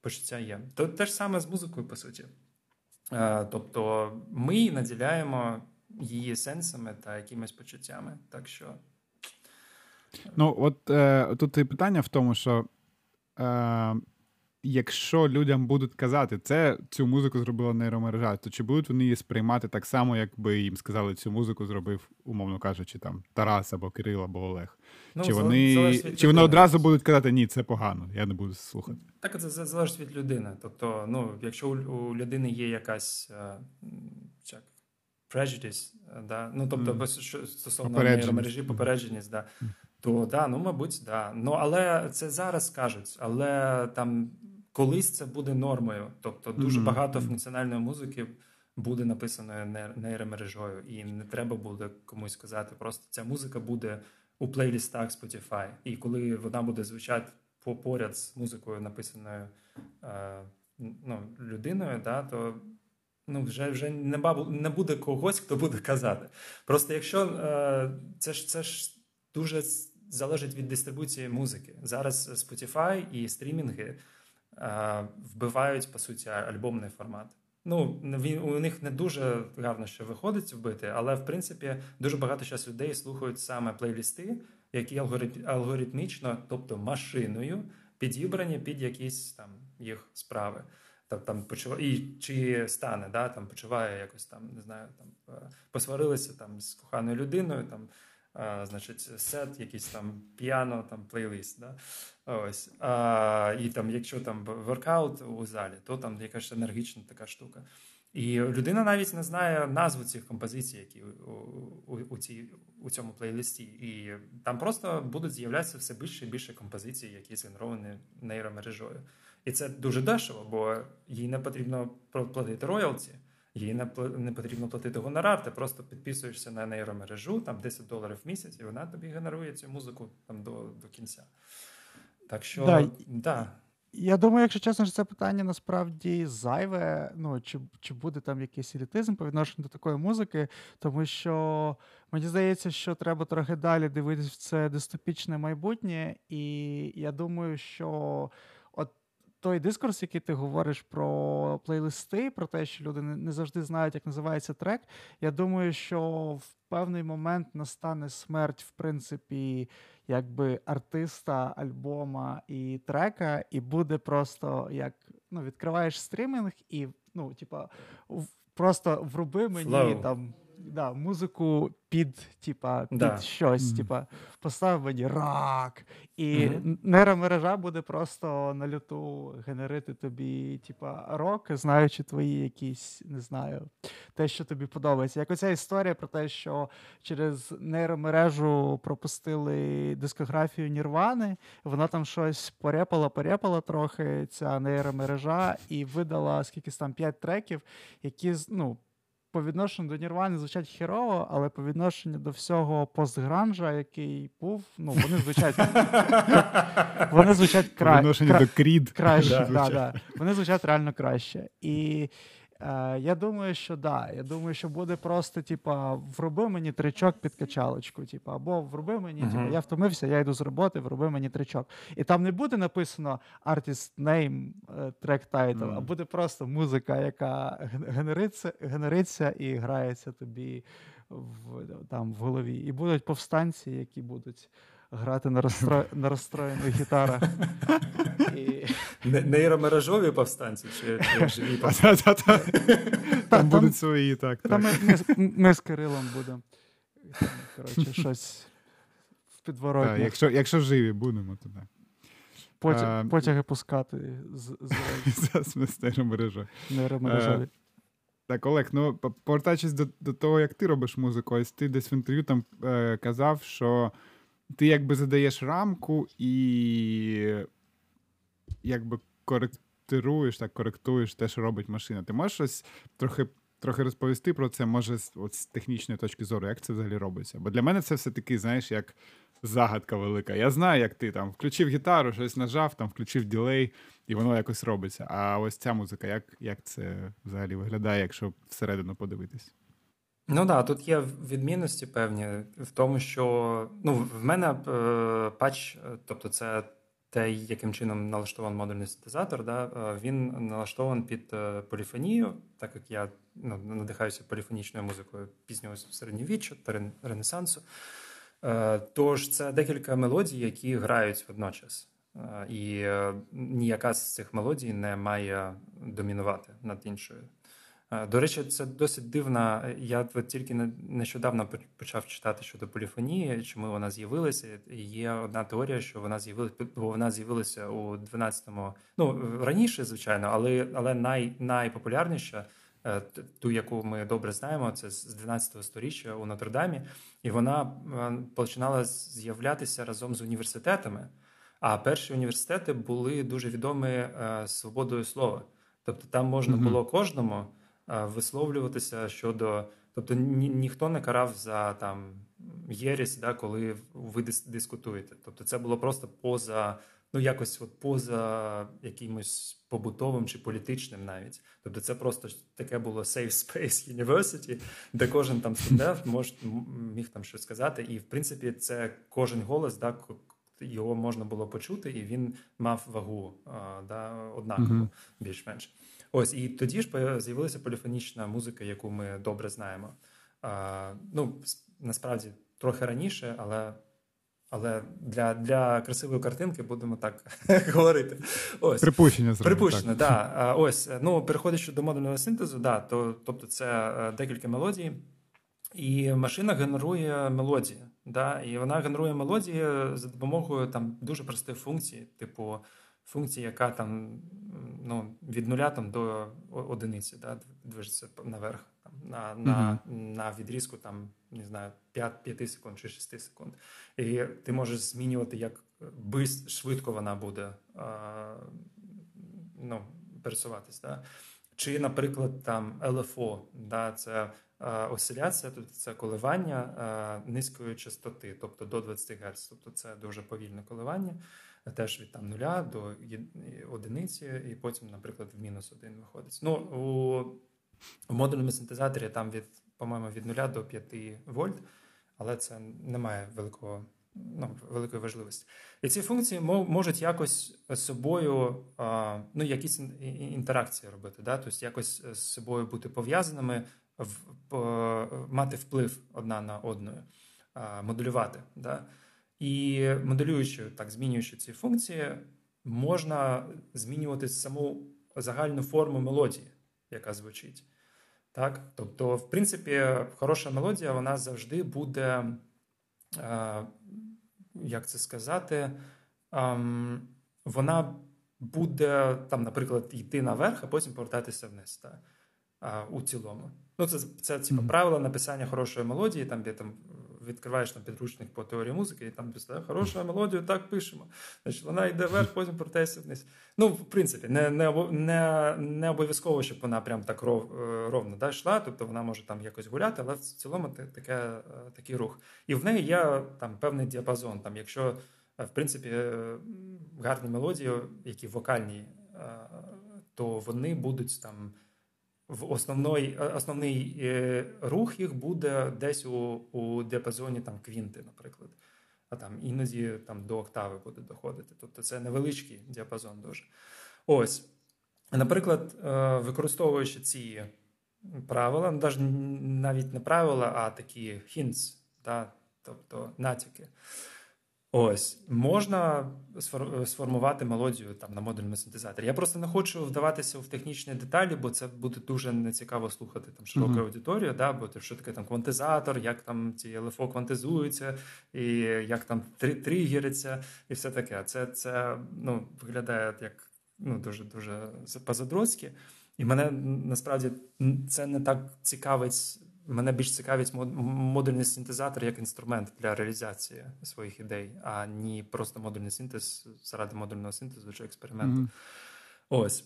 почуття є. Те ж саме з музикою, по суті. Тобто ми наділяємо її сенсами та якимись почуттями. Так що... тут і питання в тому, що якщо людям будуть казати, цю музику зробила нейромережа, то чи будуть вони її сприймати так само, якби їм сказали, цю музику зробив, умовно кажучи, там Тарас або Кирил або Олег? Чи вони одразу будуть казати, ні, це погано, я не буду слухати? Так, це залежить від людини. Тобто, якщо у людини є якась prejudice, тобто стосовно нейромережі, попередженість, то, мабуть, але це зараз кажуть, але там колись це буде нормою. Тобто дуже багато функціональної музики буде написаною нейромережою, і не треба буде комусь казати, просто ця музика буде у плейлістах Spotify, і коли вона буде звучати поряд з музикою, написаною людиною, то вже не буде когось, хто буде казати. Просто якщо це ж дуже залежить від дистрибуції музики. Зараз Spotify і стрімінги вбивають, по суті, альбомний формат. У них не дуже гарно що виходить вбити, але, в принципі, дуже багато зараз людей слухають саме плейлісти, які алгоритмічно, тобто машиною, підібрані під якісь там їх справи. Там чи стане, там почуває якось там, не знаю, там посварилися там з коханою людиною, там, значить, сет, якийсь там піано, там плейлист, ось. І там, якщо там воркаут у залі, то там якась енергічна така штука. І людина навіть не знає назву цих композицій, які у цьому плейлисті. І там просто будуть з'являтися все більше і більше композицій, які згенеровані нейромережою. І це дуже дешево, бо їй не потрібно платити роялті, їй не потрібно платити гонорар, ти просто підписуєшся на нейромережу, там $10 в місяць, і вона тобі генерує цю музику там до кінця. Так що, Я думаю, якщо чесно, що це питання насправді зайве, ну, чи буде там якийсь елітизм по відношенню до такої музики, тому що мені здається, що треба трохи далі дивитися в це дистопічне майбутнє, і я думаю, що от той дискурс, який ти говориш про плейлисти, про те, що люди не завжди знають, як називається трек, я думаю, що в певний момент настане смерть, в принципі, якби артиста, альбома і трека, і буде просто як, ну, відкриваєш стрімінг і, ну, типа, просто вруби мені Slow. Там, да, музику під да. щось, типа, постав мені рак, і нейромережа буде просто на люту генерити тобі, типа, рок, знаючи твої якісь, не знаю, те, що тобі подобається. Як оця історія про те, що через нейромережу пропустили дискографію Нірвани, вона там щось порепала трохи, ця нейромережа, і видала скількись там 5 треків, які, ну, по відношенню до Нірвани звучать херово, але по відношенню до всього постгранжа, який був, ну, вони звучать краще. По відношенню до Creed. Краще. Вони звучать реально краще. І я думаю, що я думаю, що буде просто, типа, вруби мені тричок під качалочку, типа, або вруби мені, типа, я втомився, я йду з роботи, вруби мені тричок. І там не буде написано artist name, track title, а буде просто музика, яка генериться і грається тобі там в голові. І будуть повстанці, які будуть грати на розстроєних гітарах. Нейромережові повстанці чи живі повстанці? Там будуть свої, так. Ми з Кирилом будемо. Коротше, щось в підворотні. Якщо живі будемо, то так. Потяги пускати з нейромережові. Так, Олег, ну, повертаючись до того, як ти робиш музику, ось ти десь в інтерв'ю там казав, що ти якби задаєш рамку і якби коректуєш те, що робить машина. Ти можеш щось трохи розповісти про це, може, от з технічної точки зору, як це взагалі робиться? Бо для мене це все-таки, знаєш, як загадка велика. Я знаю, як ти там включив гітару, щось нажав, там включив ділей, і воно якось робиться. А ось ця музика, як це взагалі виглядає, якщо всередину подивитись? Ну так, тут є відмінності певні в тому, що, ну, в мене патч, тобто це те, яким чином налаштований модульний синтезатор, да, він налаштований під поліфонію, так як я, ну, надихаюся поліфонічною музикою пізнього середньовіччя та Ренесансу. Тож це декілька мелодій, які грають водночас. І ніяка з цих мелодій не має домінувати над іншою. До речі, це досить дивно. Я тільки нещодавно почав читати щодо поліфонії, чому вона з'явилася. Є одна теорія, що вона з'явилася у 12-му... Ну, раніше, звичайно, але найпопулярніша, ту, яку ми добре знаємо, це з 12-го сторіччя у Нотр-Дамі. І вона починала з'являтися разом з університетами. А перші університети були дуже відомі свободою слова. Тобто там можна було кожному висловлюватися щодо... Тобто ніхто не карав за там єресь, да, коли ви дискутуєте. Тобто це було просто поза, ну, якось от поза якимось побутовим чи політичним навіть. Тобто це просто таке було safe space university, де кожен там студент міг там щось сказати. І, в принципі, це кожен голос, да, його можна було почути, і він мав вагу, да, однаково, більш-менш. Ось, і тоді ж з'явилася поліфонічна музика, яку ми добре знаємо. Ну, насправді, трохи раніше, але для красивої картинки будемо так говорити. Ось. Припущення зробили. Припущення, так. Да. Ось, ну, переходячи до модульного синтезу, да, тобто це декілька мелодій, і машина генерує мелодії. Да, і вона генерує мелодії за допомогою там дуже простих функцій, типу функції, яка там, ну, від нуля там до одиниці, да, движеться наверх там, на відрізку там, не знаю, 5 секунд чи 6 секунд. І ти можеш змінювати, як швидко вона буде пересуватись. Да. Чи, наприклад, там LFO, да, це осиляція, тобто це коливання низької частоти, тобто до 20 Гц, тобто це дуже повільне коливання. теж від там нуля до одиниці, і потім, наприклад, в мінус один виходить. Ну, у модульному синтезаторі там від, по-моєму, від нуля до 5 вольт, але це не має великого, ну, великої важливості. І ці функції можуть якось з собою, ну, якісь інтеракції робити, да? Тобто якось з собою бути пов'язаними, мати вплив одна на одну, моделювати. Да? І моделюючи, так, змінюючи ці функції, можна змінювати саму загальну форму мелодії, яка звучить. Так? Тобто, в принципі, хороша мелодія, вона завжди буде, як це сказати, вона буде, там, наприклад, йти наверх, а потім повертатися вниз, так? У цілому. Ну, це типу, правило написання хорошої мелодії, там, де там, відкриваєш там, підручник по теорії музики, і там після хорошу мелодію, так пишемо. Значить, вона йде вверх, потім повертається вниз. Ну, в принципі, не обов'язково, щоб вона прям так ровно да, йшла, тобто вона може там якось гуляти, але в цілому такий рух. І в неї є там, певний діапазон. Там, якщо, в принципі, гарні мелодії, які вокальні, то вони будуть там... Основний рух їх буде десь у діапазоні там, квінти, наприклад. А там іноді там, до октави буде доходити. Тобто це невеличкий діапазон дуже. Ось, наприклад, використовуючи ці правила, навіть не правила, а такі hints, да? Тобто натяки. Ось, можна сформувати мелодію там, на модульному синтезаторі. Я просто не хочу вдаватися в технічні деталі, бо це буде дуже нецікаво слухати там, широку аудиторію, да? Бо що таке там квантизатор, як там ці LFO квантизуються, і як там тригериться, і все таке. Це ну, виглядає як ну, дуже-дуже позадроцьки. І мене, насправді, це не так цікавить. Мене більш цікавить модульний синтезатор як інструмент для реалізації своїх ідей, а не просто модульний синтез заради модульного синтезу чи експерименту. Ось.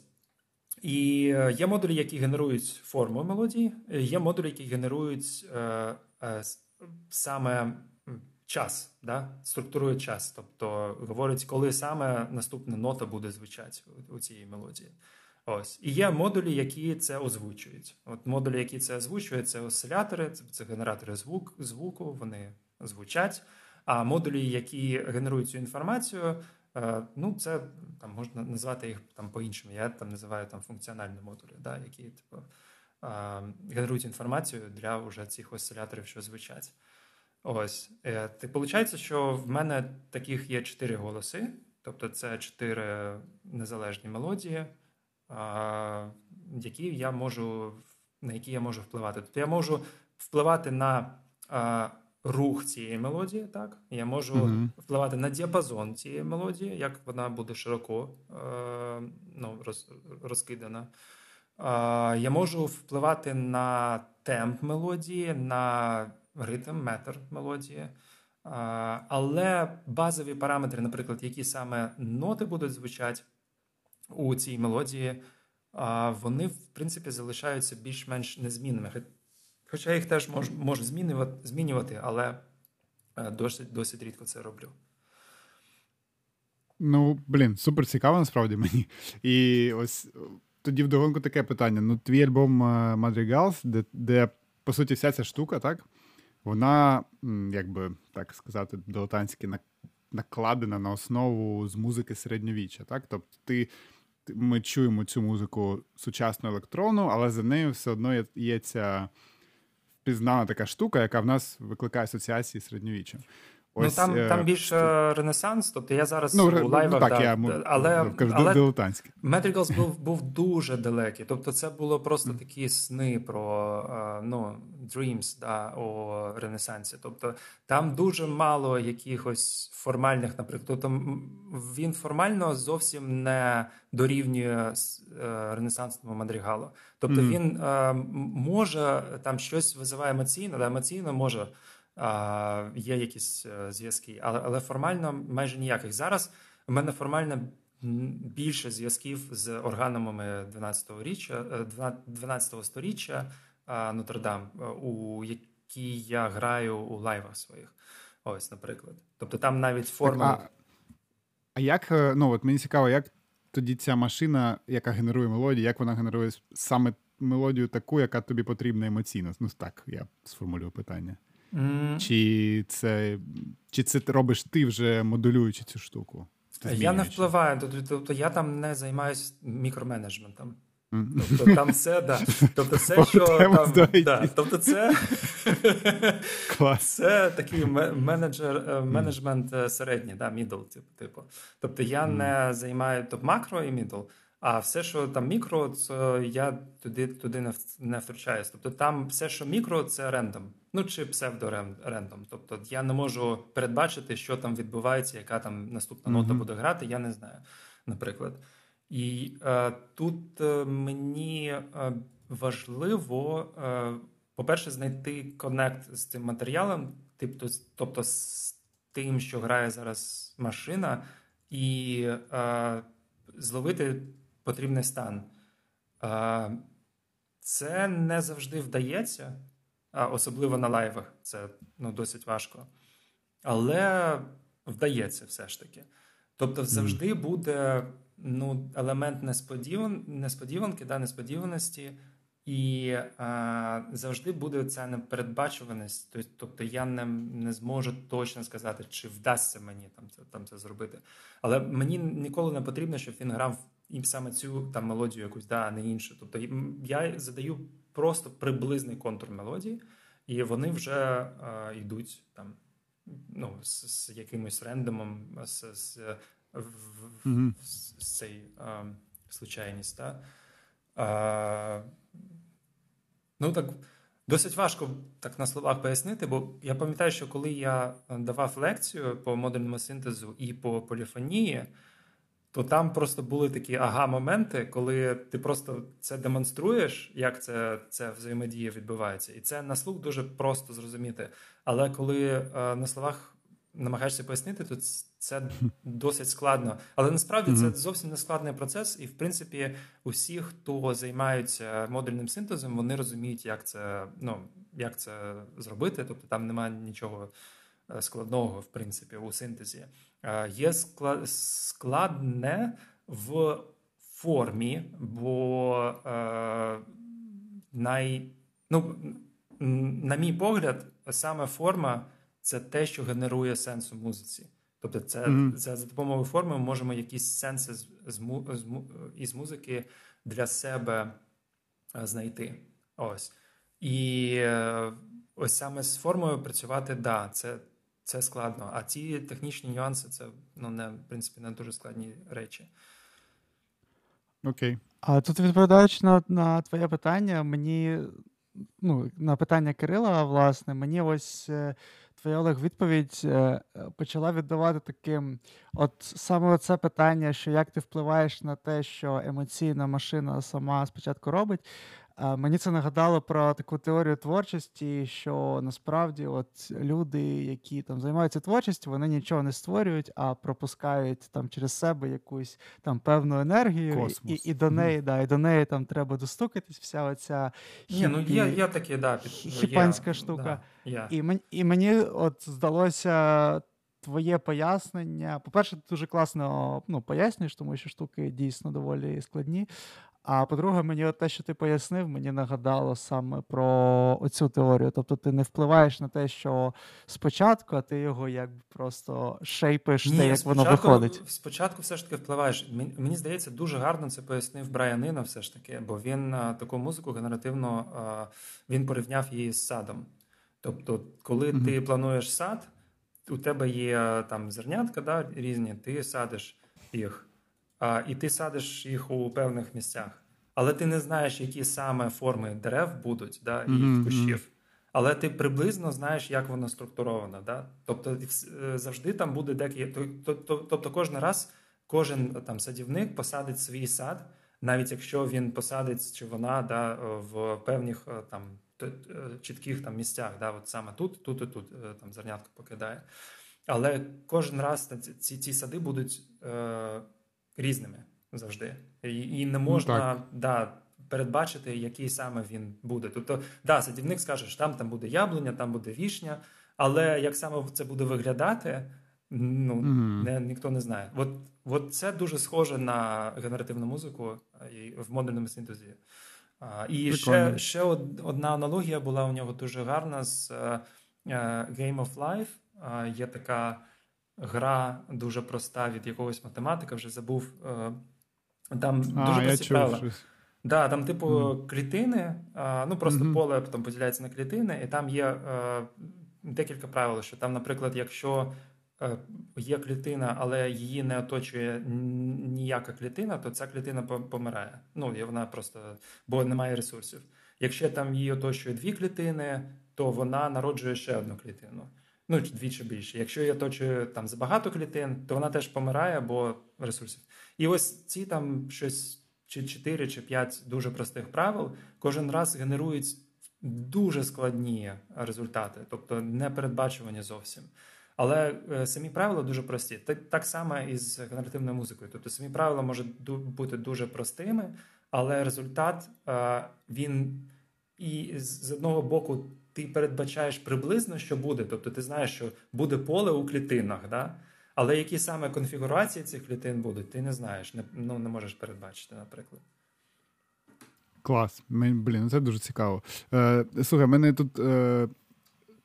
І є модулі, які генерують форму мелодії, є модулі, які генерують саме час, да? Структурують час, тобто говорять, коли саме наступна нота буде звучати у цій мелодії. Ось. І є модулі, які це озвучують. От модулі, які це озвучують, це осцилятори, це генератори звуку, вони звучать. А модулі, які генерують цю інформацію, ну, це там, можна назвати їх там, по-іншому. Я там називаю там, функціональні модулі, да, які типу, генерують інформацію для вже цих осциляторів, що звучать. Ось. Получається, що в мене таких є 4 голоси, тобто це 4 незалежні мелодії, на які я можу впливати. Тобто я можу впливати на рух цієї мелодії, так? Я можу впливати на діапазон цієї мелодії, як вона буде широко розкидана. Я можу впливати на темп мелодії, на ритм, метр мелодії. Але базові параметри, наприклад, які саме ноти будуть звучати, у цій мелодії, вони, в принципі, залишаються більш-менш незмінними. Хоча їх теж можу змінювати, але досить рідко це роблю. Ну, блін, супер цікаво, насправді, мені. І ось тоді вдогонку таке питання. Ну, твій альбом Madrigals, де, по суті, вся ця штука, так? Вона, як би так сказати, дилетантськи накладена на основу з музики середньовіччя, так? Тобто ми чуємо цю музику сучасну електронну, але за нею все одно є ця впізнана така штука, яка в нас викликає асоціації середньовіччя. Ось, ну, там більш ренесанс, тобто я зараз у лайвах, так, да, я кажу, дилетантський. Madrigals був дуже далекий, тобто це було просто такі сни про, ну, dreams, да, о ренесансі, тобто там дуже мало якихось формальних, наприклад, тобто він формально зовсім не дорівнює ренесансному Madrigalу, тобто він може, там щось визиває емоційно, да, емоційно може, є якісь зв'язки, але формально майже ніяких. Зараз у мене формально більше зв'язків з органами 12-го сторіччя Нотр-Дам, у які я граю у лайвах своїх. Ось, наприклад. Тобто там навіть форма... А як, ну от мені цікаво, як тоді ця машина, яка генерує мелодію, як вона генерує саме мелодію таку, яка тобі потрібна емоційно? Ну так, я сформулюю питання. Чи це робиш ти вже модулюючи цю штуку? Я не впливаю, тобто я там не займаюся мікроменеджментом. Тобто там все, да. Тобто все, що там, да. Тобто це такий менеджмент середній, да, middle, типу. Тобто я не займаю макро і middle, а все, що там мікро, це я туди не втручаюсь. Тобто там все, що мікро, це рендом. Ну, чи псевдорендом. Тобто я не можу передбачити, що там відбувається, яка там наступна нота буде грати, я не знаю, наприклад. І тут мені важливо, по-перше, знайти коннект з цим матеріалом, тобто з тим, що грає зараз машина, і зловити потрібний стан. Це не завжди вдається, особливо на лайвах. Це досить важко. Але вдається все ж таки. Тобто завжди буде... елемент несподіванки, да, несподіваності, і завжди буде ця непередбачуваність. Тобто я не зможу точно сказати, чи вдасться мені там це зробити. Але мені ніколи не потрібно, щоб він грав і саме цю там мелодію якусь, да, а не іншу. Тобто я задаю просто приблизний контур мелодії, і вони вже йдуть там, з якимось рендомом, з в цей случайність, так? Так досить важко так на словах пояснити, бо я пам'ятаю, що коли я давав лекцію по модульному синтезу і по поліфонії, то там просто були такі моменти, коли ти просто це демонструєш, як це взаємодія відбувається. І це на слух дуже просто зрозуміти. Але коли на словах намагаєшся пояснити, то це досить складно. Але насправді це зовсім не складний процес, і, в принципі, усі, хто займаються модульним синтезом, вони розуміють, як це зробити. Тобто там немає нічого складного, в принципі, у синтезі. Є складне в формі, бо на мій погляд, саме форма це те, що генерує сенс у музиці. Тобто це за допомогою форми ми можемо якісь сенси із музики для себе знайти. Ось. І ось саме з формою працювати, да, це складно. А ці технічні нюанси, це, в принципі, не дуже складні речі. Окей. А тут, відповідаючи на твоє питання, мені... на питання Кирила, власне, мені ось твоя, Олег, відповідь почала віддавати таким, саме це питання, що як ти впливаєш на те, що емоційна машина сама спочатку робить, мені це нагадало про таку теорію творчості, що насправді люди, які там займаються творчістю, вони нічого не створюють, а пропускають там через себе якусь там певну енергію, і до неї, да, і до неї там треба достукатись, вся оця хіпанська штука. Да, і мені здалося твоє пояснення. По-перше, ти дуже класно пояснюєш, тому що штуки дійсно доволі складні. А по-друге, мені те, що ти пояснив, мені нагадало саме про оцю теорію. Тобто ти не впливаєш на те, що спочатку, а ти його якби просто шейпиш, як воно виходить. Спочатку все ж таки впливаєш. Мені здається, дуже гарно це пояснив Брайан Іно все ж таки, бо він таку музику генеративно, він порівняв її з садом. Тобто, коли ти плануєш сад, у тебе є там зернятка, да, різні, ти садиш їх. І ти садиш їх у певних місцях. Але ти не знаєш, які саме форми дерев будуть, да, і кущів. Але ти приблизно знаєш, як воно структуровано. Да? Тобто завжди там буде Тобто кожен раз кожен там садівник посадить свій сад, навіть якщо він посадить, чи вона, да, в певних там чітких там місцях. Да? От саме тут і тут там зернятко покидає. Але кожен раз ці сади будуть... різними завжди. І не можна передбачити, який саме він буде. Тобто, садівник скаже, що там буде яблуня, там буде вішня, але як саме це буде виглядати, ну, ніхто не знає. От це дуже схоже на генеративну музику в модульному синтезі. І ще одна аналогія була у нього дуже гарна з Game of Life. Є така гра дуже проста від якогось математика, вже забув. Там дуже прості правила. Да, там, типу, клітини, ну, просто поле там поділяється на клітини, і там є декілька правил, що там, наприклад, якщо є клітина, але її не оточує ніяка клітина, то ця клітина помирає. Ну, і вона просто, бо немає ресурсів. Якщо там її оточує дві клітини, то вона народжує ще одну клітину. Ну, дві чи більше. Якщо її оточує там забагато клітин, то вона теж помирає, бо ресурсів. І ось ці там щось... чи 4, чи 5 дуже простих правил, кожен раз генерують дуже складні результати, тобто непередбачувані зовсім. Але самі правила дуже прості. Так само і з генеративною музикою. Тобто самі правила можуть бути дуже простими, але результат, він і з одного боку ти передбачаєш приблизно, що буде. Тобто ти знаєш, що буде поле у клітинах, да? Але які саме конфігурації цих клітин будуть, ти не знаєш, не можеш передбачити, наприклад. Клас. Блін, це дуже цікаво. Слухай, мене тут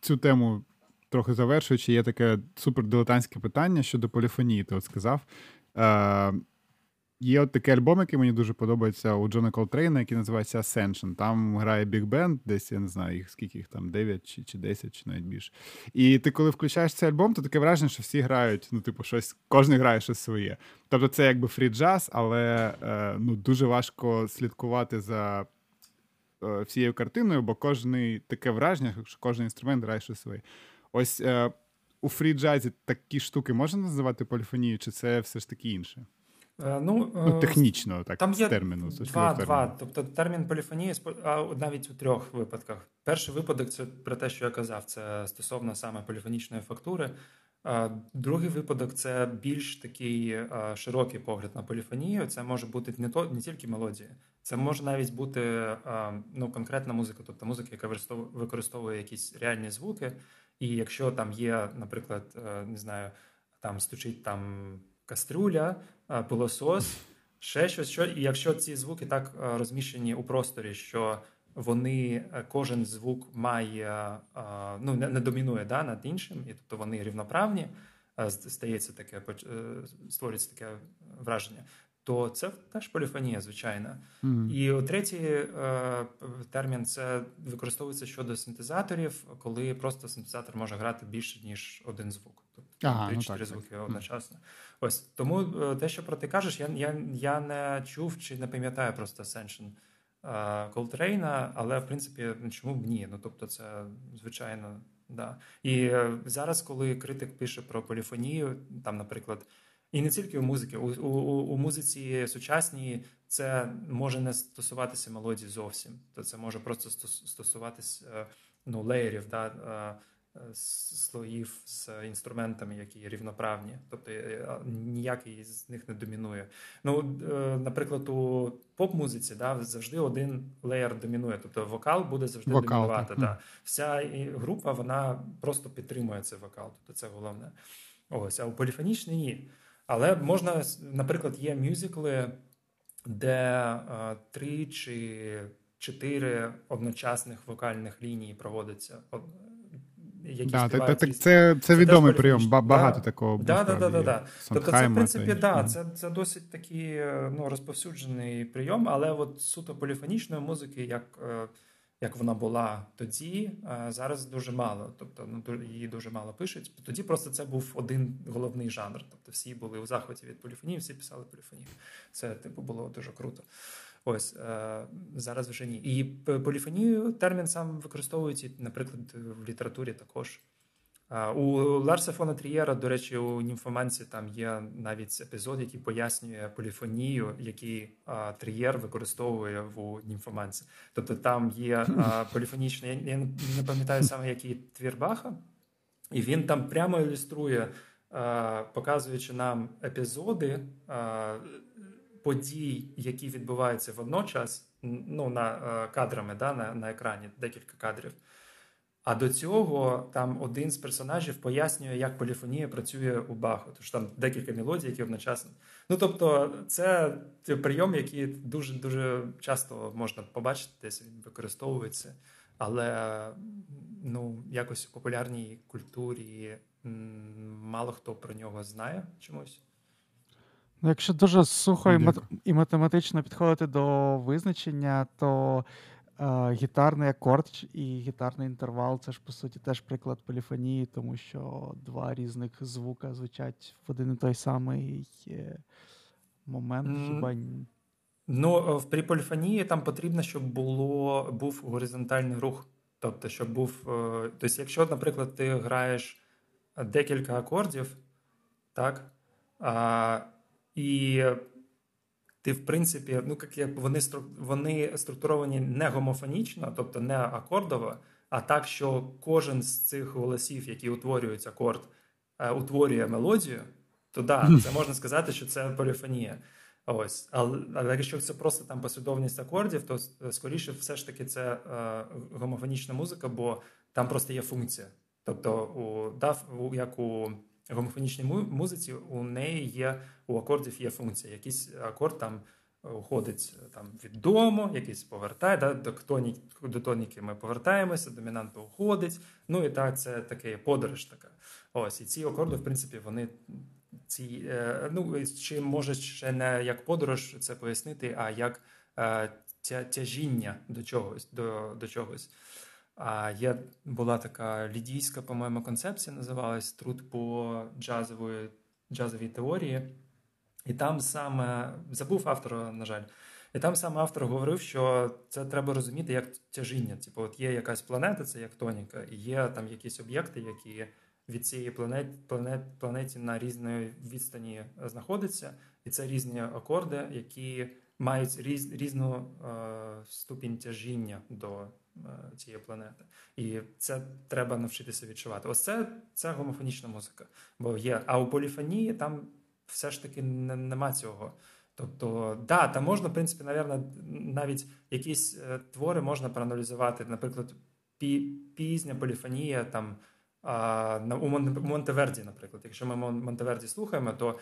цю тему трохи завершуючи, є таке супердилетантське питання щодо поліфонії, ти от сказав. Є от такий альбом, який мені дуже подобається у Джона Колтрейна, який називається Ascension. Там грає бік-бенд, десь, я не знаю, скільки їх там, 9 чи 10, чи навіть більше. І ти, коли включаєш цей альбом, то таке враження, що всі грають, ну, типу, щось, кожен грає щось своє. Тобто це якби фрі-джаз, але ну, дуже важко слідкувати за всією картиною, бо кожен таке враження, що кожен інструмент грає щось своє. Ось у фрі-джазі такі штуки можна називати поліфонією, чи це все ж таки інше? Ну, технічно, так, там є терміну. Два. Тобто термін поліфонії навіть у трьох випадках. Перший випадок – це про те, що я казав, це стосовно саме поліфонічної фактури. Другий випадок – це більш такий широкий погляд на поліфонію. Це може бути не тільки мелодії, це може навіть бути конкретна музика, тобто музика, яка використовує якісь реальні звуки. І якщо там є, наприклад, не знаю, там стучить там кастрюля, пилосос, ще щось. І якщо ці звуки так розміщені у просторі, що вони, кожен звук має, ну, не домінує, да, над іншим, і тобто вони рівноправні, створюється таке враження, то це теж поліфонія, звичайно. І третій термін – це використовується щодо синтезаторів, коли просто синтезатор може грати більше, ніж один звук. Тобто 3-4 звуки одночасно. Ось. Тому те, що про ти кажеш, я не чув чи не пам'ятаю просто Ascension Колтрейна, але, в принципі, чому б ні? Ну, тобто це, звичайно, да. І зараз, коли критик пише про поліфонію, там, наприклад, і не тільки у музиці. У музиці сучасній це може не стосуватися мелодії зовсім. То це може просто стосуватися леєрів, да, слоїв з інструментами, які рівноправні. Тобто ніякий з них не домінує. Ну, наприклад, у поп-музиці, да, завжди один леєр домінує. Тобто вокал буде завжди домінувати. Да. Вся група, вона просто підтримує цей вокал. Тобто це головне. Ось. А у поліфонічній – ні. Але можна, наприклад, є мюзикли, де 3 чи 4 одночасних вокальних ліній проводяться. Це відомий прийом, багато такого. Тобто це, в принципі, це досить такий розповсюджений прийом, але от суто поліфонічної музики, як вона була тоді, зараз дуже мало. Тобто її дуже мало пишуть. Тоді просто це був один головний жанр. Тобто всі були у захваті від поліфонії, всі писали поліфонію. Це, типу, було дуже круто. Ось, зараз вже ні. І поліфонію термін сам використовують, наприклад, в літературі також. У Ларса фон Трієра, до речі, у «Німфоманці» там є навіть епізод, який пояснює поліфонію, який Трієр використовує в «Німфоманці». Тобто там є поліфонічна, я не пам'ятаю саме, який твір Баха, і він там прямо ілюструє, показуючи нам епізоди подій, які відбуваються водночас, кадрами, да, на екрані, декілька кадрів. А до цього там один з персонажів пояснює, як поліфонія працює у Баху. Тож там декілька мелодій, які одночасно. Ну, тобто, це прийом, який дуже-дуже часто можна побачити, десь він використовується. Але, ну, якось в популярній культурі мало хто про нього знає чомусь. Ну, якщо дуже сухо і математично підходити до визначення, то гітарний акорд і гітарний інтервал – це ж, по суті, теж приклад поліфонії, тому що два різних звука звучать в один і той самий момент. Ну, при поліфонії там потрібно, щоб був горизонтальний рух. Тобто, щоб був... Тобто, якщо, наприклад, ти граєш декілька акордів, так, і... Ти, в принципі, ну, як вони структуровані не гомофонічно, тобто не акордово, а так, що кожен з цих голосів, які утворюють акорд, утворює мелодію, то да, це можна сказати, що це поліфонія. Ось. Але якщо це просто там послідовність акордів, то скоріше все ж таки це гомофонічна музика, бо там просто є функція. Тобто, як у гомофонічній музиці, у неї є, у акордів є функція. Якийсь акорд там уходить там, від дому, якийсь повертає, да, до тоніки ми повертаємося, домінанта уходить. Ну і так, це таке подорож така. Ось, і ці акорди, в принципі, вони ці, ну, чи може ще не як подорож це пояснити, а як тяжіння до чогось. А була така лідійська, по-моєму, концепція, називалась труд по джазовій теорії. І там саме, забув автора, на жаль, і там саме автор говорив, що це треба розуміти як тяжіння. Типу, от є якась планета, це як тоніка, і є там якісь об'єкти, які від цієї планеті на різної відстані знаходяться, і це різні акорди, які мають різну ступінь тяжіння до цієї планети. І це треба навчитися відчувати. Ось це гомофонічна музика. Бо є, а у поліфонії там все ж таки нема цього. Тобто, да, там можна, в принципі, навірно, навіть якісь твори можна проаналізувати. Наприклад, пізня поліфонія там у Монтеверді, наприклад. Якщо ми Монтеверді слухаємо, то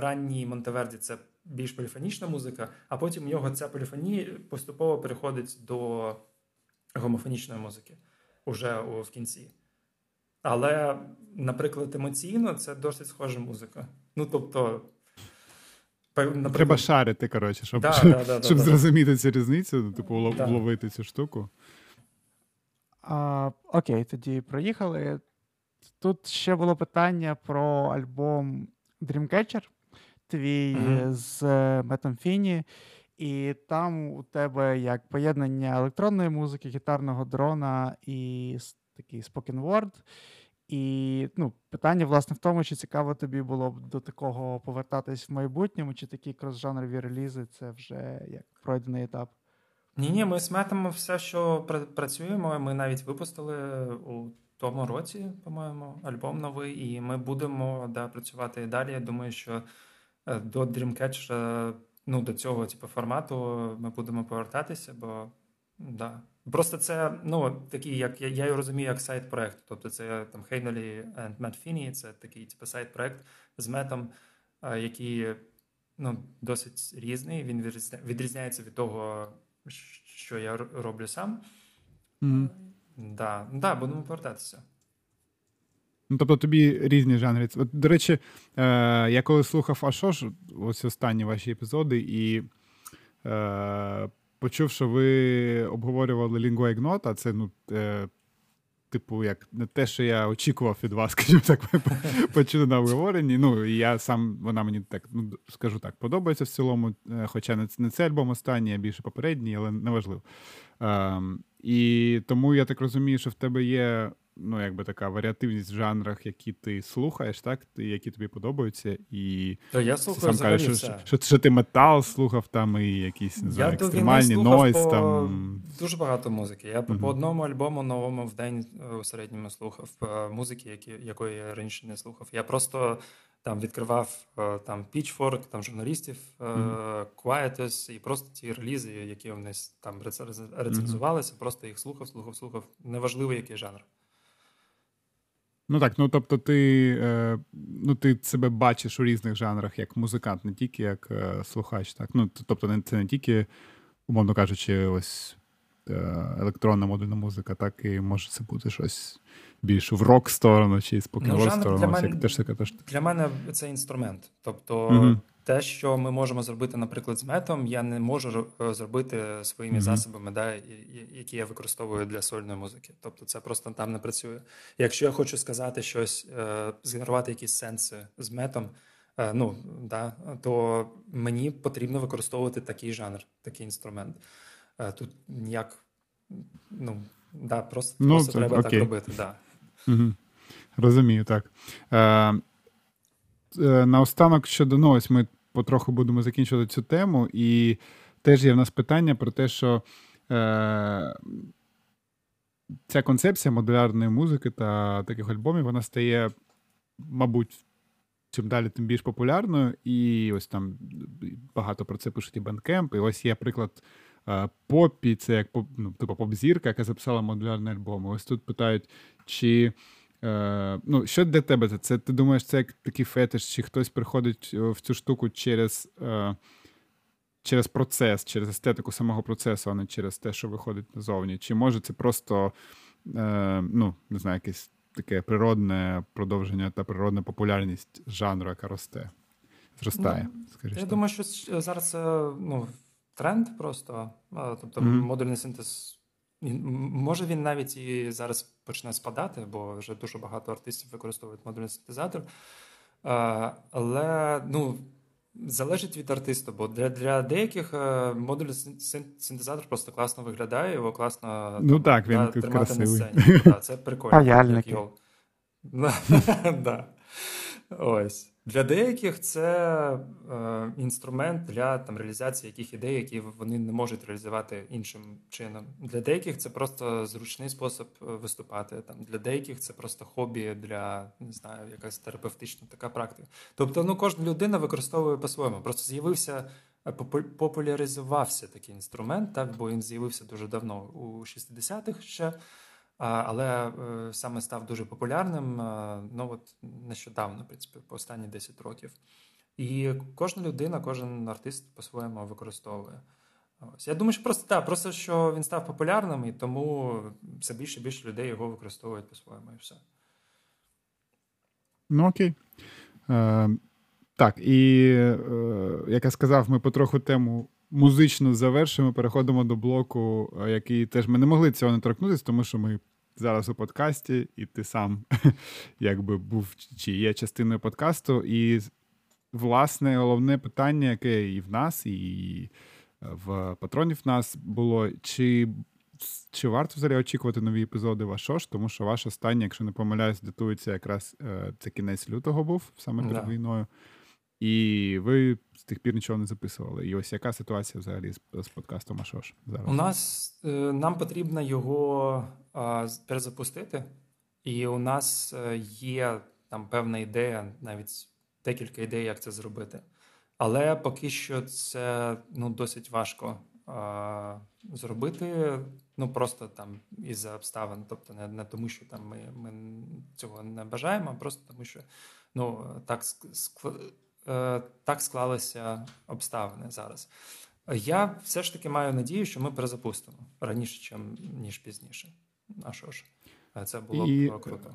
ранній Монтеверді – це більш поліфонічна музика, а потім його ця поліфонія поступово переходить до гомофонічної музики уже в кінці. Але, наприклад, емоційно це досить схожа музика. Ну, тобто... Наприклад... Треба шарити, коротше, щоб зрозуміти цю різницю, типу, вловити цю штуку. Окей, тоді проїхали. Тут ще було питання про альбом Dreamcatcher, твій з Метом Фіні, і там у тебе як поєднання електронної музики, гітарного дрона і такий spoken word. І ну, питання, власне, в тому, чи цікаво тобі було б до такого повертатись в майбутньому, чи такі крос-жанрові релізи – це вже як пройдений етап? Ні, ми з Метом все, що працюємо, ми навіть випустили у тому році, по-моєму, альбом новий, і ми будемо працювати і далі. Я думаю, що до Dreamcatcher, ну, до цього типу, формату ми будемо повертатися, бо да. Просто це, ну, такий, як я його розумію, як сайт-проект. Тобто це там Heinali and Mет Фіні, це такий типу сайт-проект з Метом, який, ну, досить різний, він відрізняється від того, що я роблю сам. Да, будемо повертатися. Ну, тобто тобі різні жанри. От, до речі, я коли слухав «Ашош», ось останні ваші епізоди, і почув, що ви обговорювали «Lingua Ignota», це, ну, типу, як не те, що я очікував від вас, скажімо так, почули на обговоренні. Ну, і я сам, вона мені так, ну, скажу так, подобається в цілому, хоча не цей альбом останній, а більше попередній, але неважливо. І тому я так розумію, що в тебе є, ну, якби така варіативність в жанрах, які ти слухаєш, так, які тобі подобаються, і я сам кажеш, що ти метал слухав там, і якісь, не знаю, екстремальні нойз там. Дуже багато музики. Я по одному альбому новому в день у середньому слухав музики, якої я раніше не слухав. Я просто там відкривав там Pitchfork, там журналістів Quietus, і просто ті релізи, які вони там рецензувалися, просто їх слухав. Неважливо, який жанр. Ну так, ну тобто ти, ну, ти себе бачиш у різних жанрах, як музикант, не тільки як слухач. Так? Ну, тобто це не тільки, умовно кажучи, ось електронна модульна музика, так і може це бути щось більш в рок-сторону чи спокійно в сторону. Для мене це інструмент. Тобто те, що ми можемо зробити, наприклад, з метом, я не можу зробити своїми засобами, да, які я використовую для сольної музики. Тобто це просто там не працює. Якщо я хочу сказати щось, згенерувати якісь сенси з метом, ну, да, то мені потрібно використовувати такий жанр, такий інструмент. Тут ніяк, ну, да, просто треба окей. Так робити, да. Розумію, так. Наостанок щодо, ну, ось ми потроху будемо закінчувати цю тему, і теж є в нас питання про те, що ця концепція модулярної музики та таких альбомів, вона стає, мабуть, чим далі, тим більш популярною, і ось там багато про це пишуть і Bandcamp, і ось є приклад Поппі, це як ну, типу поп-зірка, яка записала модулярний альбом. Ось тут питають, чи ну, що для тебе це? Ти думаєш, це як такий фетиш, чи хтось приходить в цю штуку через процес, через естетику самого процесу, а не через те, що виходить назовні? Чи може це просто ну, не знаю, якесь таке природне продовження та природна популярність жанру, яка зростає? Скажіть, я думаю, що зараз ну, тренд просто, тобто модульний синтез, може він навіть і зараз почне спадати, бо вже дуже багато артистів використовують модульний синтезатор, але ну, залежить від артиста, бо для деяких модульний синтезатор просто класно виглядає, його класно ну, так, він тримати красивий. На сцені. Да, це прикольно. Паяльники. Так. Ось. Для деяких це інструмент для там, реалізації яких ідей, які вони не можуть реалізувати іншим чином. Для деяких це просто зручний спосіб виступати. Там, для деяких це просто хобі, для, не знаю, якась терапевтична така практика. Тобто ну, кожна людина використовує по-своєму. Просто з'явився, популяризувався такий інструмент, так, бо він з'явився дуже давно, у 60-х ще. Але саме став дуже популярним, ну, от нещодавно, в принципі, по останні 10 років. І кожна людина, кожен артист по-своєму використовує. Ось. Я думаю, що просто що він став популярним, і тому все більше і більше людей його використовують по-своєму, і все. Ну, окей. Так, і, як я сказав, ми потроху тему музично завершуємо, переходимо до блоку, який теж ми не могли цього не торкнутися, тому що ми зараз у подкасті, і ти сам якби був чи є частиною подкасту. І, власне, головне питання, яке і в нас, і в патронів нас було, чи варто взагалі очікувати нові епізоди вашого ж, тому що ваш останній, якщо не помиляюсь, датується якраз це кінець лютого був, саме перед війною. І ви з тих пір нічого не записували. І ось яка ситуація взагалі з подкастом «Ашош» зараз? У нас, нам потрібно його перезапустити. І у нас є там певна ідея, навіть декілька ідей, як це зробити. Але поки що це ну, досить важко зробити. Ну, просто там із-за обставин. Тобто не тому, що там ми цього не бажаємо, а просто тому, що ну, так склалися обставини зараз. Я все ж таки маю надію, що ми перезапустимо раніше, ніж пізніше. А що ж, це було б круто.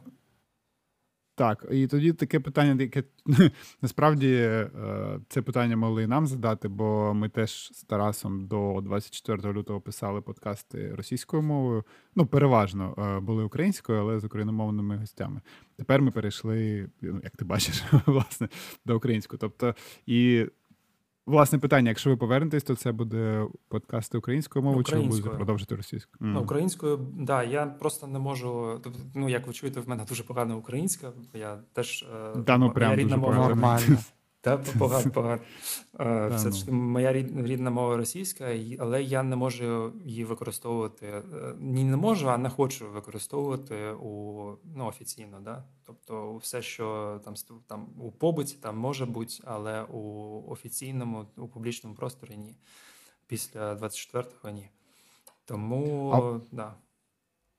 Так, і тоді таке питання, яке насправді це питання могли і нам задати, бо ми теж з Тарасом до 24 лютого писали подкасти російською мовою. Ну, переважно були українською, але з україномовними гостями. Тепер ми перейшли, як ти бачиш, власне, до української. Тобто, і власне питання, якщо ви повернетесь, то це буде подкасти українською мовою, чи ви будете продовжити російською? Українською, так, да, я просто не можу, ну, як ви чуєте, в мене дуже погана українська, я теж, моя рідна мова. Нормально. Та погано. Це ж моя рідна мова російська, але я не можу її використовувати. Не можу, а не хочу використовувати офіційно. Да? Тобто все, що там у побуті, там може бути, але у офіційному, у публічному просторі ні. Після 24-го ні. Тому, так. Да.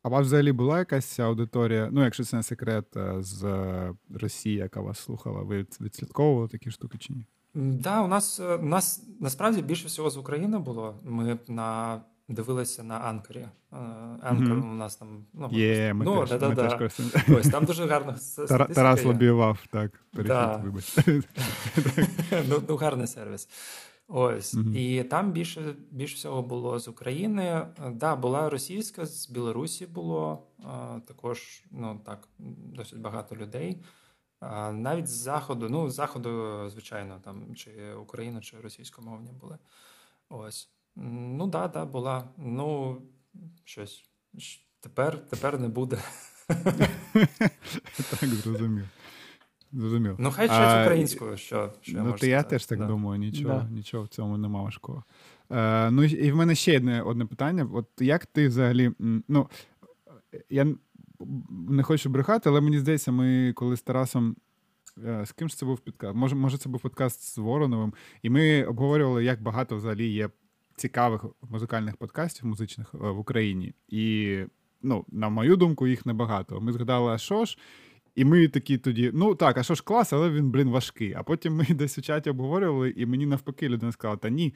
А у вас взагалі була якась аудиторія, якщо це не секрет, з Росії, яка вас слухала, ви відслідковували такі штуки чи ні? Да, у нас насправді більше всього з України було. Ми дивилися на Анкорі. Анкор у нас там... Ми теж. Ось, там дуже гарно... Тарас лобіював, так, перехід, вибачте. Гарний сервіс. Ось. І там більше всього було з України. Да, була російська, з Білорусі було також, досить багато людей. Навіть з Заходу, звичайно, там чи Україна, чи російськомовні були. Ось. Да, була. Щось. Тепер не буде. Так, зрозумів. Зрозумів. Хай щось українською, що я можу сказати. Я теж так думаю, нічого в цьому нема важкого. І в мене ще одне питання. От як ти взагалі, я не хочу брехати, але мені здається, ми коли з Тарасом, з ким ж це був підкаст? Може це був подкаст з Вороновим, і ми обговорювали, як багато взагалі є цікавих музикальних подкастів, музичних в Україні. І, на мою думку, їх небагато. Ми згадали, а що ж? І ми такі тоді, а що ж клас, але він, важкий. А потім ми десь у чаті обговорювали, і мені навпаки людина сказала, та ні,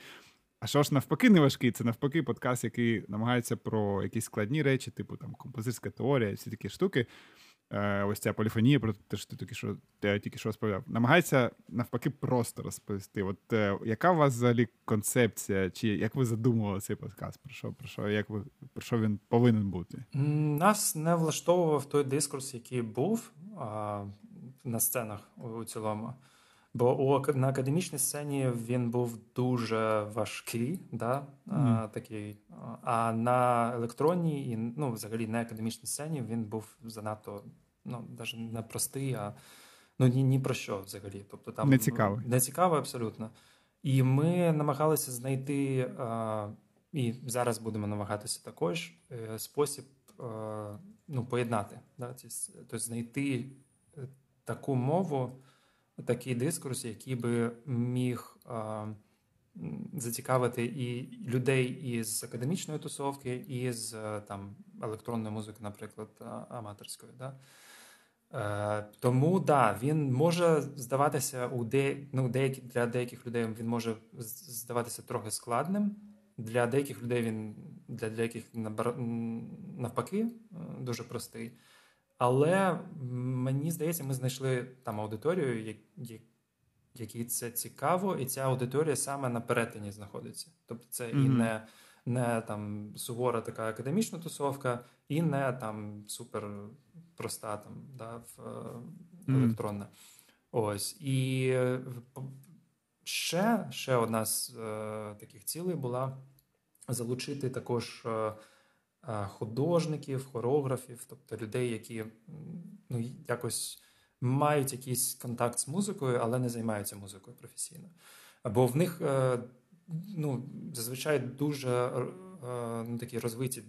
а що ж навпаки не важкий? Це навпаки подкаст, який намагається про якісь складні речі, типу там композиторська теорія, всі такі штуки. Ось ця поліфонія, про те, що ти тільки що розповідав. Намагається навпаки просто розповісти. От яка у вас взагалі концепція, чи як ви задумували цей подкаст? Про що він повинен бути? Нас не влаштовував той дискурс, який був на сценах у цілому. Бо на академічній сцені він був дуже важкий, да? Такий. А на електронній і взагалі на академічній сцені він був занадто, навіть не простий, а ні про що взагалі. Тобто там не цікаво абсолютно. І ми намагалися знайти, і зараз будемо намагатися також, спосіб поєднати, да? Тобто знайти таку мову, такий дискурс, який би міг зацікавити і людей із академічної тусовки, і з електронної музики, наприклад, аматорської. Да? Тому, він може здаватися, для деяких людей він може здаватися трохи складним, для деяких людей він, для деяких навпаки, дуже простий. Але, мені здається, ми знайшли там аудиторію, якій це цікаво, і ця аудиторія саме на перетині знаходиться. Тобто це і не там сувора така академічна тусовка, і не там супер проста електронна. Ось. І ще одна з таких цілей була залучити також художників, хореографів, тобто людей, які якось мають якийсь контакт з музикою, але не займаються музикою професійно. Бо в них зазвичай дуже такі розвиті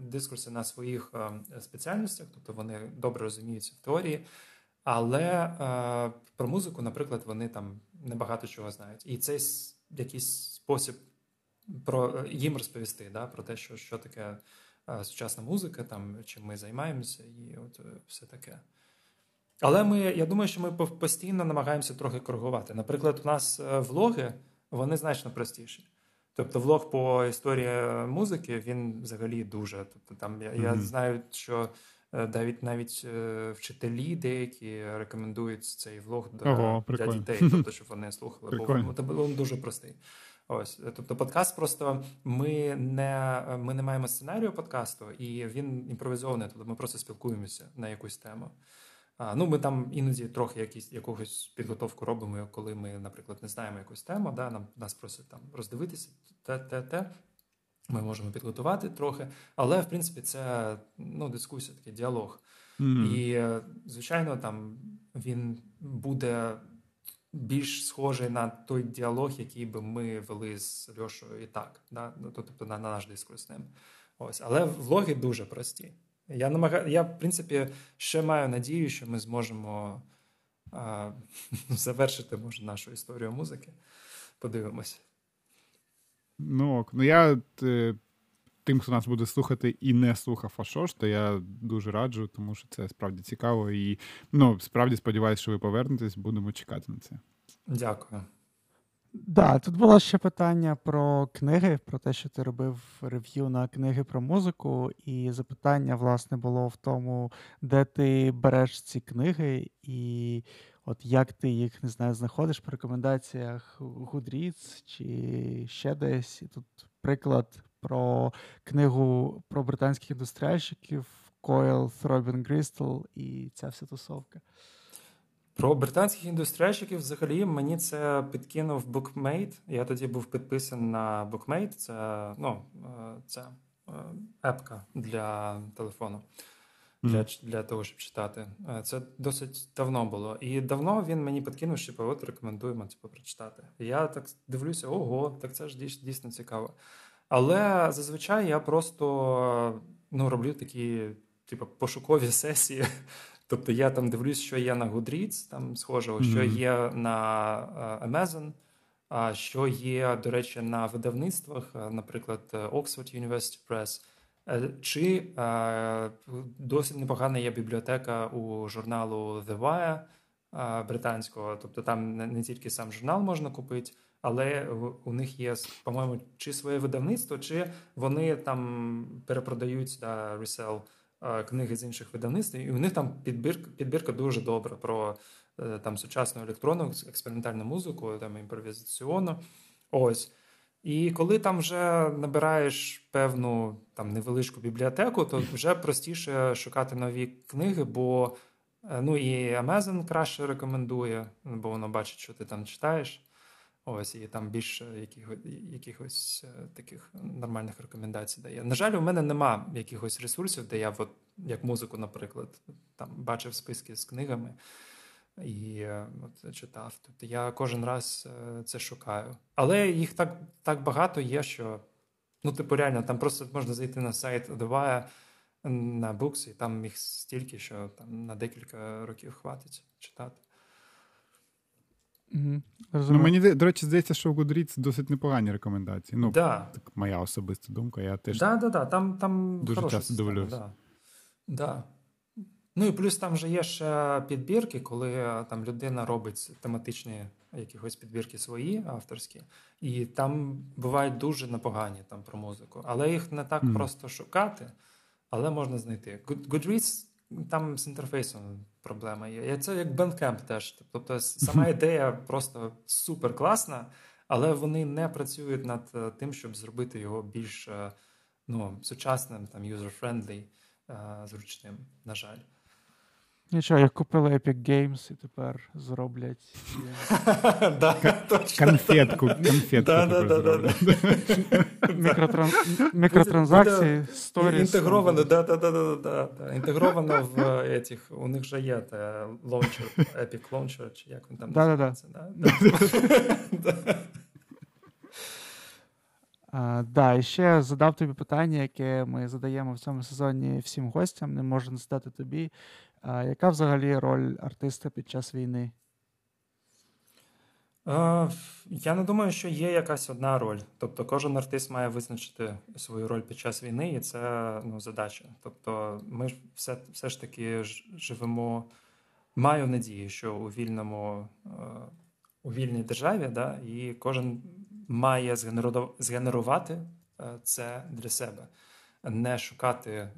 дискурси на своїх спеціальностях, тобто вони добре розуміються в теорії, але про музику, наприклад, вони там небагато чого знають. І цей якийсь спосіб їм розповісти, про те, що таке сучасна музика, чим ми займаємося, і от все таке. Але я думаю, що ми постійно намагаємося трохи коригувати. Наприклад, у нас влоги, вони значно простіші. Тобто влог по історії музики, він взагалі дуже... Тобто, я знаю, що навіть вчителі деякі рекомендують цей влог для дітей, тобто, щоб вони слухали. Бо він дуже простий. Ось, тобто подкаст просто, ми не маємо сценарію подкасту, і він імпровізований, тобто ми просто спілкуємося на якусь тему. Ми там іноді трохи якусь підготовку робимо, коли ми, наприклад, не знаємо якусь тему, нас просять роздивитися, ми можемо підготувати трохи, але, в принципі, це, дискусія, такий діалог. І, звичайно, він буде більш схожий на той діалог, який би ми вели з Льошою і так, да? Тобто на наш дискурс з ним. Ось. Але влоги дуже прості. Я, в принципі, ще маю надію, що ми зможемо завершити, може, нашу історію музики. Подивимось. Ну я тим, хто нас буде слухати і не слухав, а що ж, то я дуже раджу, тому що це справді цікаво. І, справді сподіваюся, що ви повернетесь, будемо чекати на це. Дякую. Да, тут було ще питання про книги, про те, що ти робив рев'ю на книги про музику, і запитання, власне, було в тому, де ти береш ці книги, і от як ти їх, не знаю, знаходиш по рекомендаціях Goodreads чи ще десь. І тут приклад про книгу про британських індустріальщиків Coil, Throbbing Gristle і ця вся тусовка. Про британських індустріальщиків взагалі мені це підкинув Bookmate. Я тоді був підписаний на Bookmate. Це, це епка для телефону, для того, щоб читати. Це досить давно було. І давно він мені підкинув, що от рекомендуємо це прочитати. Я так дивлюся, ого, так це ж дійсно цікаво. Але зазвичай я просто роблю такі пошукові сесії. Тобто я там дивлюсь, що є на Goodreads, там схожого, що є на Amazon, що є, до речі, на видавництвах, наприклад, Oxford University Press, чи досить непогана є бібліотека у журналу The Wire британського, тобто там не тільки сам журнал можна купити, але у них є, по-моєму, чи своє видавництво, чи вони там перепродають resell книги з інших видавництв, і у них там підбірка дуже добра про там сучасну електронну, експериментальну музику, там імпровізаційну. Ось. І коли там вже набираєш певну там невеличку бібліотеку, то вже простіше шукати нові книги, бо і Amazon краще рекомендує, бо воно бачить, що ти там читаєш. Ось, і там більше якихось таких нормальних рекомендацій дає. На жаль, у мене нема якихось ресурсів, де я, як музику, наприклад, там бачив списки з книгами і читав. Тобто я кожен раз це шукаю. Але їх так багато є, що... реально, там просто можна зайти на сайт Advaya, на Books, і там їх стільки, що там на декілька років хватить читати. Угу. Мені, до речі, здається, що в Goodreads досить непогані рекомендації. Так, моя особиста думка. Я теж там дуже часто дивлюся. Да. І плюс там же є ще підбірки, коли там людина робить тематичні якісь підбірки свої, авторські. І там бувають дуже непогані там про музику. Але їх не так просто шукати, але можна знайти. Goodreads там з інтерфейсом проблема є. Це як Bandcamp теж. Тобто сама ідея просто супер класна, але вони не працюють над тим, щоб зробити його більш сучасним, там, user-friendly, зручним, на жаль. Нічого, я купила Epic Games і тепер зроблять конфетку. Мікротранзакції, сторіс. Інтегровано, інтегровано в цих, у них вже є лаунчер, Epic Launcher, чи як він там називається. І ще задав тобі питання, яке ми задаємо в цьому сезоні всім гостям, не можу не задати тобі. А яка взагалі роль артиста під час війни? Я не думаю, що є якась одна роль. Тобто кожен артист має визначити свою роль під час війни, і це задача. Тобто ми все ж таки живемо, маю надію, що у вільній державі, і кожен має згенерувати це для себе, не шукати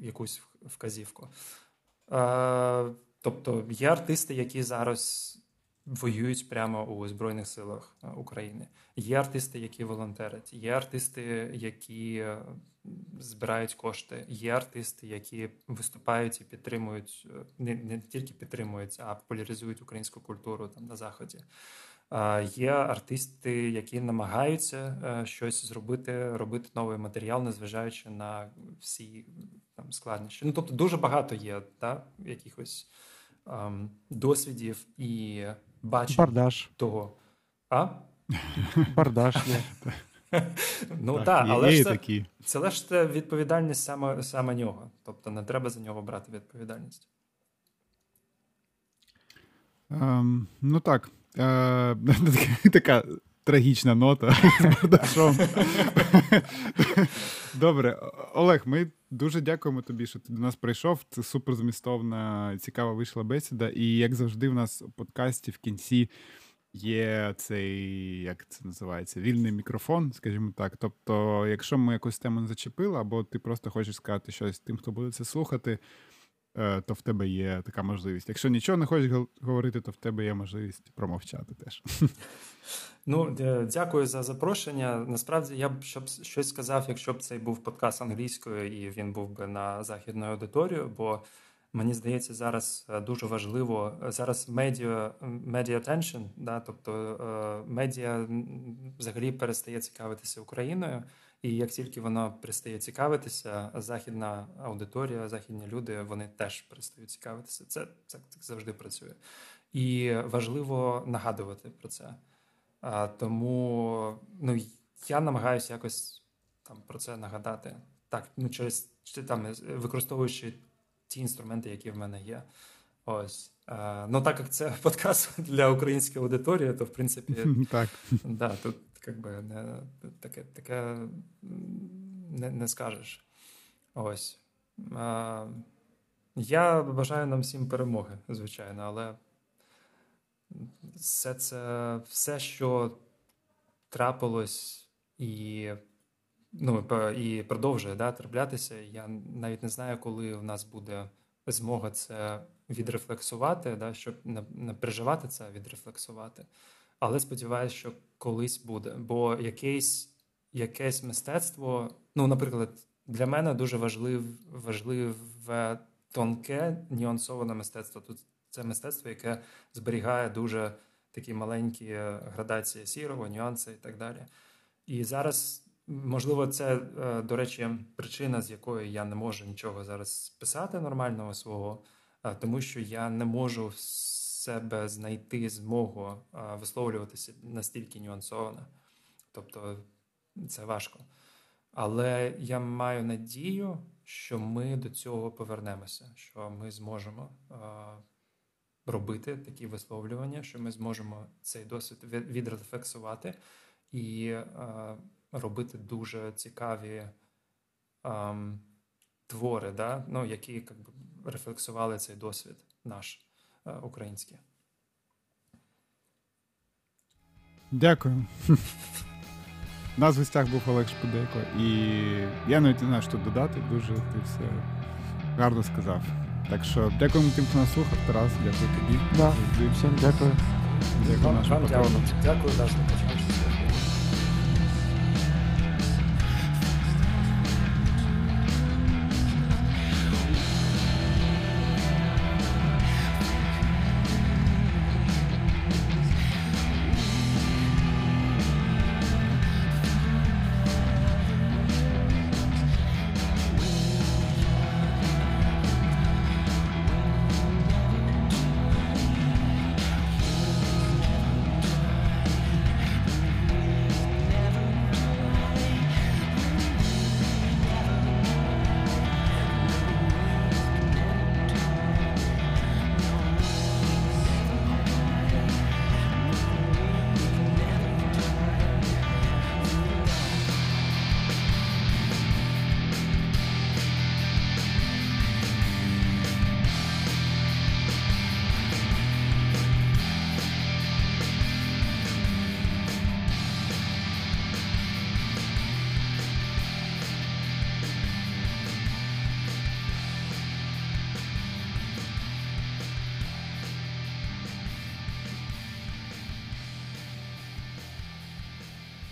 якусь вказівку. Тобто є артисти, які зараз воюють прямо у Збройних силах України. Є артисти, які волонтерять. Є артисти, які збирають кошти. Є артисти, які виступають і підтримують, не тільки підтримують, а популяризують українську культуру там на Заході. Є артисти, які намагаються щось зробити, робити новий матеріал, незважаючи на всі там складнощі. Тобто дуже багато є якихось досвідів і бачив бардаш. Того. А? Бардаш, ні. Ну так, та, але ж це відповідальність саме нього. Тобто не треба за нього брати відповідальність. Ну так, така трагічна нота з бардашом. Добре, Олег, ми дуже дякуємо тобі, що ти до нас прийшов. Це суперзмістовна, цікава вийшла бесіда. І, як завжди, в нас у подкасті в кінці є цей, як це називається, вільний мікрофон, скажімо так. Тобто, якщо ми якусь тему не зачепили, або ти просто хочеш сказати щось тим, хто буде це слухати, то в тебе є така можливість. Якщо нічого не хочеш говорити, то в тебе є можливість промовчати теж. Ну, дякую за запрошення. Насправді, я б щось сказав, якщо б цей був подкаст англійською, і він був би на західну аудиторію, бо мені здається, зараз дуже важливо, зараз медіа attention, да, тобто медіа взагалі перестає цікавитися Україною, і як тільки вона перестає цікавитися, західна аудиторія, західні люди, вони теж перестають цікавитися. Це так завжди працює. І важливо нагадувати про це. Тому я намагаюся якось там про це нагадати. Так, через там використовуючи ті інструменти, які в мене є. Ось. Ну, так як це подкаст для української аудиторії, то, в принципі, так. Да, тут якби таке не скажеш. Ось. Я бажаю нам всім перемоги, звичайно, але все, що трапилось і продовжує траплятися. Я навіть не знаю, коли в нас буде змога це відрефлексувати, щоб не переживати це, а відрефлексувати. Але сподіваюся, що колись буде. Бо якесь мистецтво, наприклад, для мене дуже важливе тонке нюансоване мистецтво. Тут це мистецтво, яке зберігає дуже такі маленькі градації сірого, нюанси і так далі. І зараз, можливо, це, до речі, причина, з якої я не можу нічого зараз писати нормального свого, тому що я не можу в себе знайти змогу висловлюватися настільки нюансовано. Тобто це важко. Але я маю надію, що ми до цього повернемося, що ми зможемо робити такі висловлювання, що ми зможемо цей досвід відрефлексувати і робити дуже цікаві твори, які рефлексували цей досвід наш український. Дякую. У нас в гостях був Олег Шпудейко, і я навіть не знаю, що додати, дуже ти все гарно сказав. Так що дякуємо тим, хто нас слухав. Тарас, дякую тобі. Да. Всім дякую. Дякую нашим патронам. Дякую, Даш, що почуваєшся.